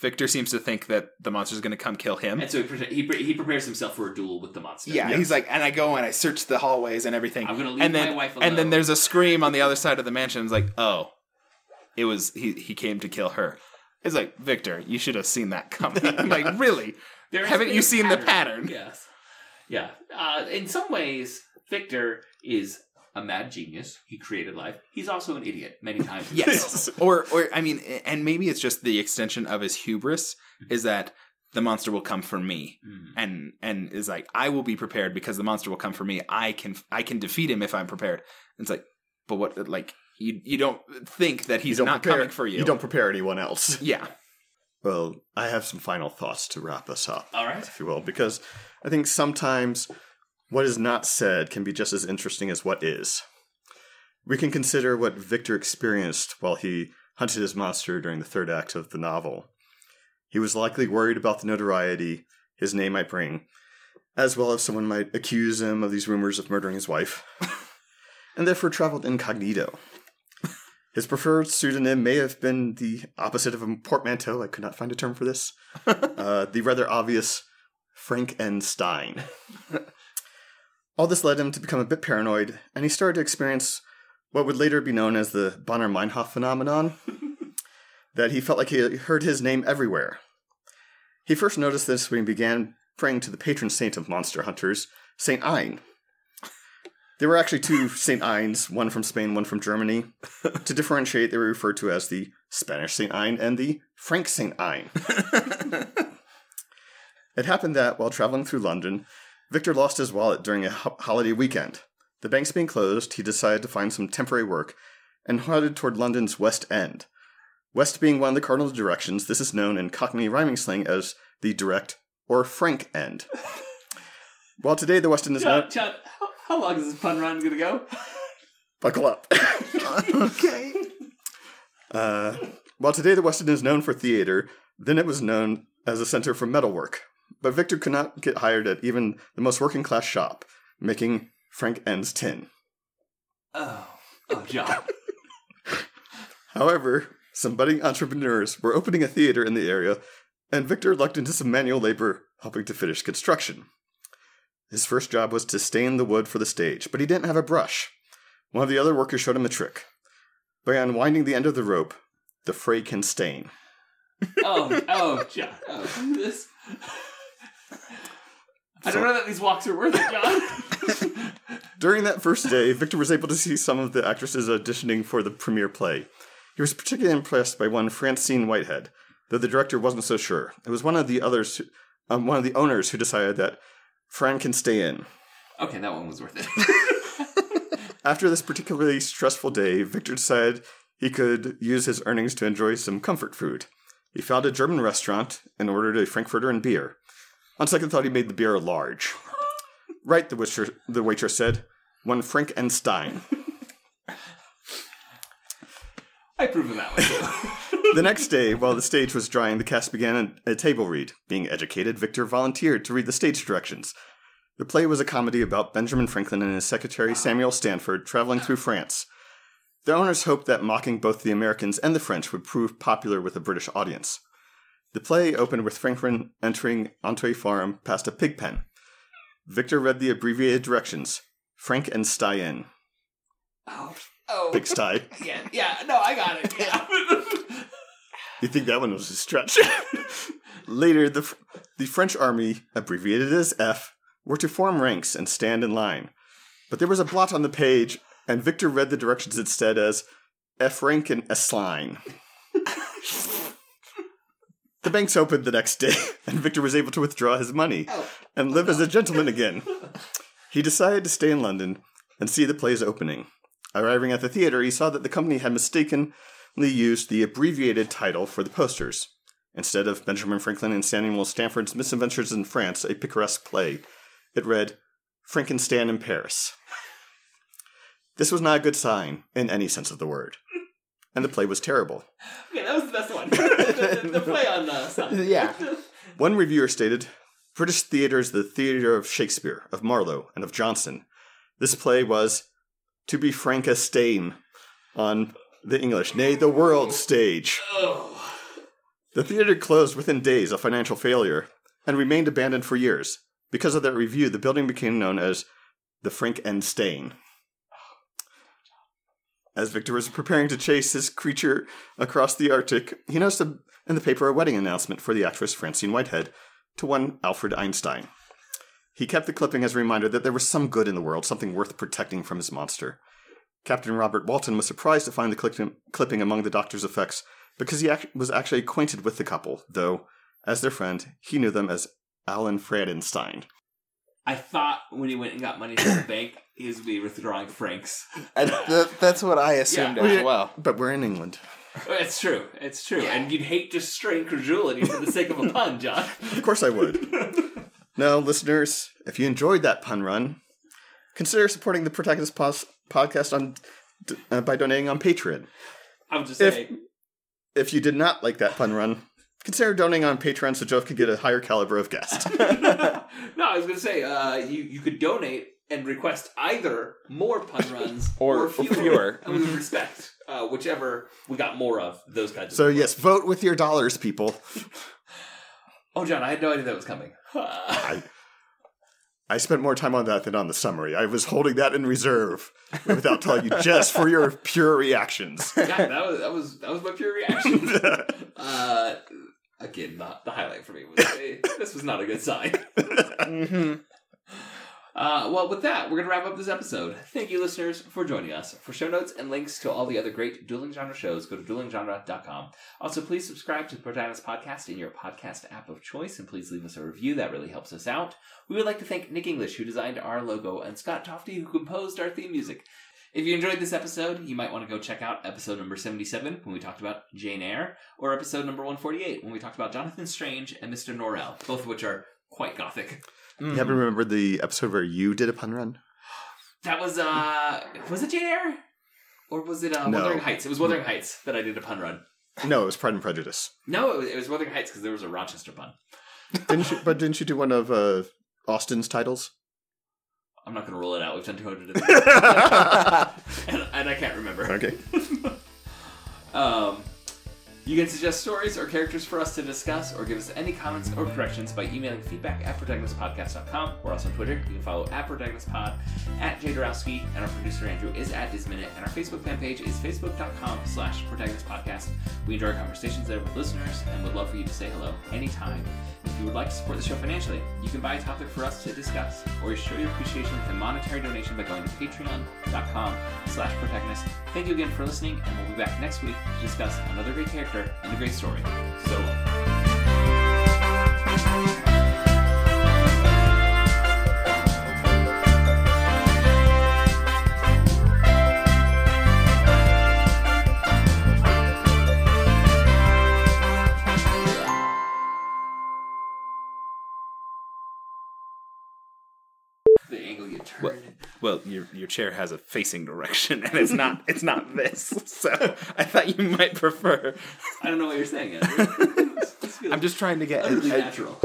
Victor seems to think that the monster's going to come kill him. And so he, he he prepares himself for a duel with the monster. Yeah, yes. He's like, and I go and I search the hallways and everything. I'm going to leave and then, my wife alone. And then there's a scream on the other side of the mansion. It's like, oh, it was, he, he came to kill her. It's like, Victor, you should have seen that coming. Like, really? There Haven't you seen pattern. the pattern? Yes. Yeah. Uh, in some ways, Victor is a mad genius. He created life. He's also an idiot many times. Yes. or, or I mean, and maybe it's just the extension of his hubris is that the monster will come for me. Mm. And, and is like, I will be prepared because the monster will come for me. I can, I can defeat him if I'm prepared. And it's like, but what, like, you, you don't think that he's not prepare, coming for you. You don't prepare anyone else. Yeah. Well, I have some final thoughts to wrap us up. All right. If you will, because I think sometimes what is not said can be just as interesting as what is. We can consider what Victor experienced while he hunted his monster during the third act of the novel. He was likely worried about the notoriety his name might bring, as well as someone might accuse him of these rumors of murdering his wife, and therefore traveled incognito. His preferred pseudonym may have been the opposite of a portmanteau, I could not find a term for this, uh, the rather obvious Frankenstein. All this led him to become a bit paranoid, and he started to experience what would later be known as the Bonner-Meinhof phenomenon, that he felt like he heard his name everywhere. He first noticed this when he began praying to the patron saint of monster hunters, Saint Ayn. There were actually two Saint Ayns, one from Spain, one from Germany. To differentiate, they were referred to as the Spanish Saint Ayn and the Frank Saint Ayn. It happened that, while traveling through London, Victor lost his wallet during a holiday weekend. The banks being closed, he decided to find some temporary work and headed toward London's West End. West being one of the cardinal directions, this is known in Cockney rhyming slang as the direct or frank end. While today the West End is not... John, how, how long is this pun rhyme going to go? Buckle up. Okay. Uh, while today the West End is known for theater, then it was known as a center for metalwork. But Victor could not get hired at even the most working-class shop, making Frank N's tin. Oh, oh, John. However, some budding entrepreneurs were opening a theater in the area, and Victor lucked into some manual labor, helping to finish construction. His first job was to stain the wood for the stage, but he didn't have a brush. One of the other workers showed him a trick. By unwinding the end of the rope, the fray can stain. Oh, oh, John. Oh, this... I don't know that these walks are worth it, John. During that first day, Victor was able to see some of the actresses auditioning for the premiere play. He was particularly impressed by one Francine Whitehead, though the director wasn't so sure. It was one of the others, who, um, one of the owners who decided that Fran can stay in. Okay, that one was worth it. After this particularly stressful day, Victor decided he could use his earnings to enjoy some comfort food. He found a German restaurant and ordered a Frankfurter and beer. On second thought, he made the beer large. Right, the, witcher, the waitress said. One Frankenstein. I approve of that one. The next day, while the stage was drying, the cast began a table read. Being educated, Victor volunteered to read the stage directions. The play was a comedy about Benjamin Franklin and his secretary, Samuel Stanford, traveling through France. The owners hoped that mocking both the Americans and the French would prove popular with a British audience. The play opened with Franklin entering onto a farm past a pig pen. Victor read the abbreviated directions. Frank and Stein. Oh, oh. Big Stein. Yeah, yeah, no, I got it. Yeah. You think that one was a stretch? Later, the the French army, abbreviated as F, were to form ranks and stand in line. But there was a blot on the page, and Victor read the directions instead as F rank and S line. The banks opened the next day, and Victor was able to withdraw his money oh, and live oh no. as a gentleman again. He decided to stay in London and see the play's opening. Arriving at the theater, he saw that the company had mistakenly used the abbreviated title for the posters. Instead of Benjamin Franklin and Samuel Stanford's Misadventures in France, a picaresque play, it read, Frankenstein in Paris. This was not a good sign, in any sense of the word. And the play was terrible. Okay, that was the best one. the, the, the play on the side. Yeah. One reviewer stated, British theatre is the theatre of Shakespeare, of Marlowe, and of Johnson. This play was, to be frank, a stain on the English, nay, the world stage. Oh. The theatre closed within days of financial failure and remained abandoned for years. Because of that review, the building became known as the Frankenstein. As Victor was preparing to chase his creature across the Arctic, he noticed a, in the paper a wedding announcement for the actress Francine Whitehead to one Alfred Einstein. He kept the clipping as a reminder that there was some good in the world, something worth protecting from his monster. Captain Robert Walton was surprised to find the clip- clipping among the doctor's effects because he ac- was actually acquainted with the couple, though, as their friend, he knew them as Alan Fradenstein. I thought when he went and got money from the bank, he was be withdrawing francs. And th- that's what I assumed yeah. as well. But we're in England. It's true. It's true. Yeah. And you'd hate to stray incredulity for the sake of a pun, John. Of course I would. Now, listeners, if you enjoyed that pun run, consider supporting the Protagonist pos- podcast on uh, by donating on Patreon. I'm just if, saying. If you did not like that pun run, consider donating on Patreon so Joe could get a higher caliber of guest. No, I was going to say, uh, you, you could donate and request either more pun runs or, or fewer. Or fewer. And with respect, uh, whichever we got more of, those kinds of So, requests. Yes, vote with your dollars, people. Oh, John, I had no idea that was coming. I, I spent more time on that than on the summary. I was holding that in reserve without telling you just for your pure reactions. God, that was, that was, that was my pure reaction. uh... Again, not the highlight for me was hey, this was not a good sign. mm-hmm. uh, well, with that, we're going to wrap up this episode. Thank you, listeners, for joining us. For show notes and links to all the other great Dueling Genre shows, go to dueling genre dot com. Also, please subscribe to the Protagonist Podcast in your podcast app of choice, and please leave us a review. That really helps us out. We would like to thank Nick English, who designed our logo, and Scott Tofty, who composed our theme music. If you enjoyed this episode, you might want to go check out episode number seventy-seven when we talked about Jane Eyre, or episode number one forty-eight when we talked about Jonathan Strange and Mister Norrell, both of which are quite gothic. Mm. You haven't remembered the episode where you did a pun run? That was, uh, was it Jane Eyre? Or was it uh, no. Wuthering Heights? It was Wuthering Heights that I did a pun run. No, it was Pride and Prejudice. No, it was, it was Wuthering Heights because there was a Rochester pun. didn't you, but didn't you do one of uh, Austen's titles? I'm not going to roll it out. We've done two hundred of these. and, and I can't remember. Okay. um, you can suggest stories or characters for us to discuss or give us any comments or corrections by emailing feedback at protagonist podcast dot com. We're also on Twitter. You can follow at protagonistpod, at jadorowski, and our producer Andrew is at isminute, and our Facebook fan page is facebook.com slash protagonistpodcast. We enjoy our conversations there with listeners and would love for you to say hello anytime. If you would like to support the show financially, you can buy a topic for us to discuss or show your appreciation with a monetary donation by going to patreon.com slash protagonist. Thank you again for listening, and we'll be back next week to discuss another great character and a great story. So long. Well, well, your your chair has a facing direction, and it's not it's not this. So I thought you might prefer. I don't know what you're saying. It's, it's I'm just trying to get a, natural. A,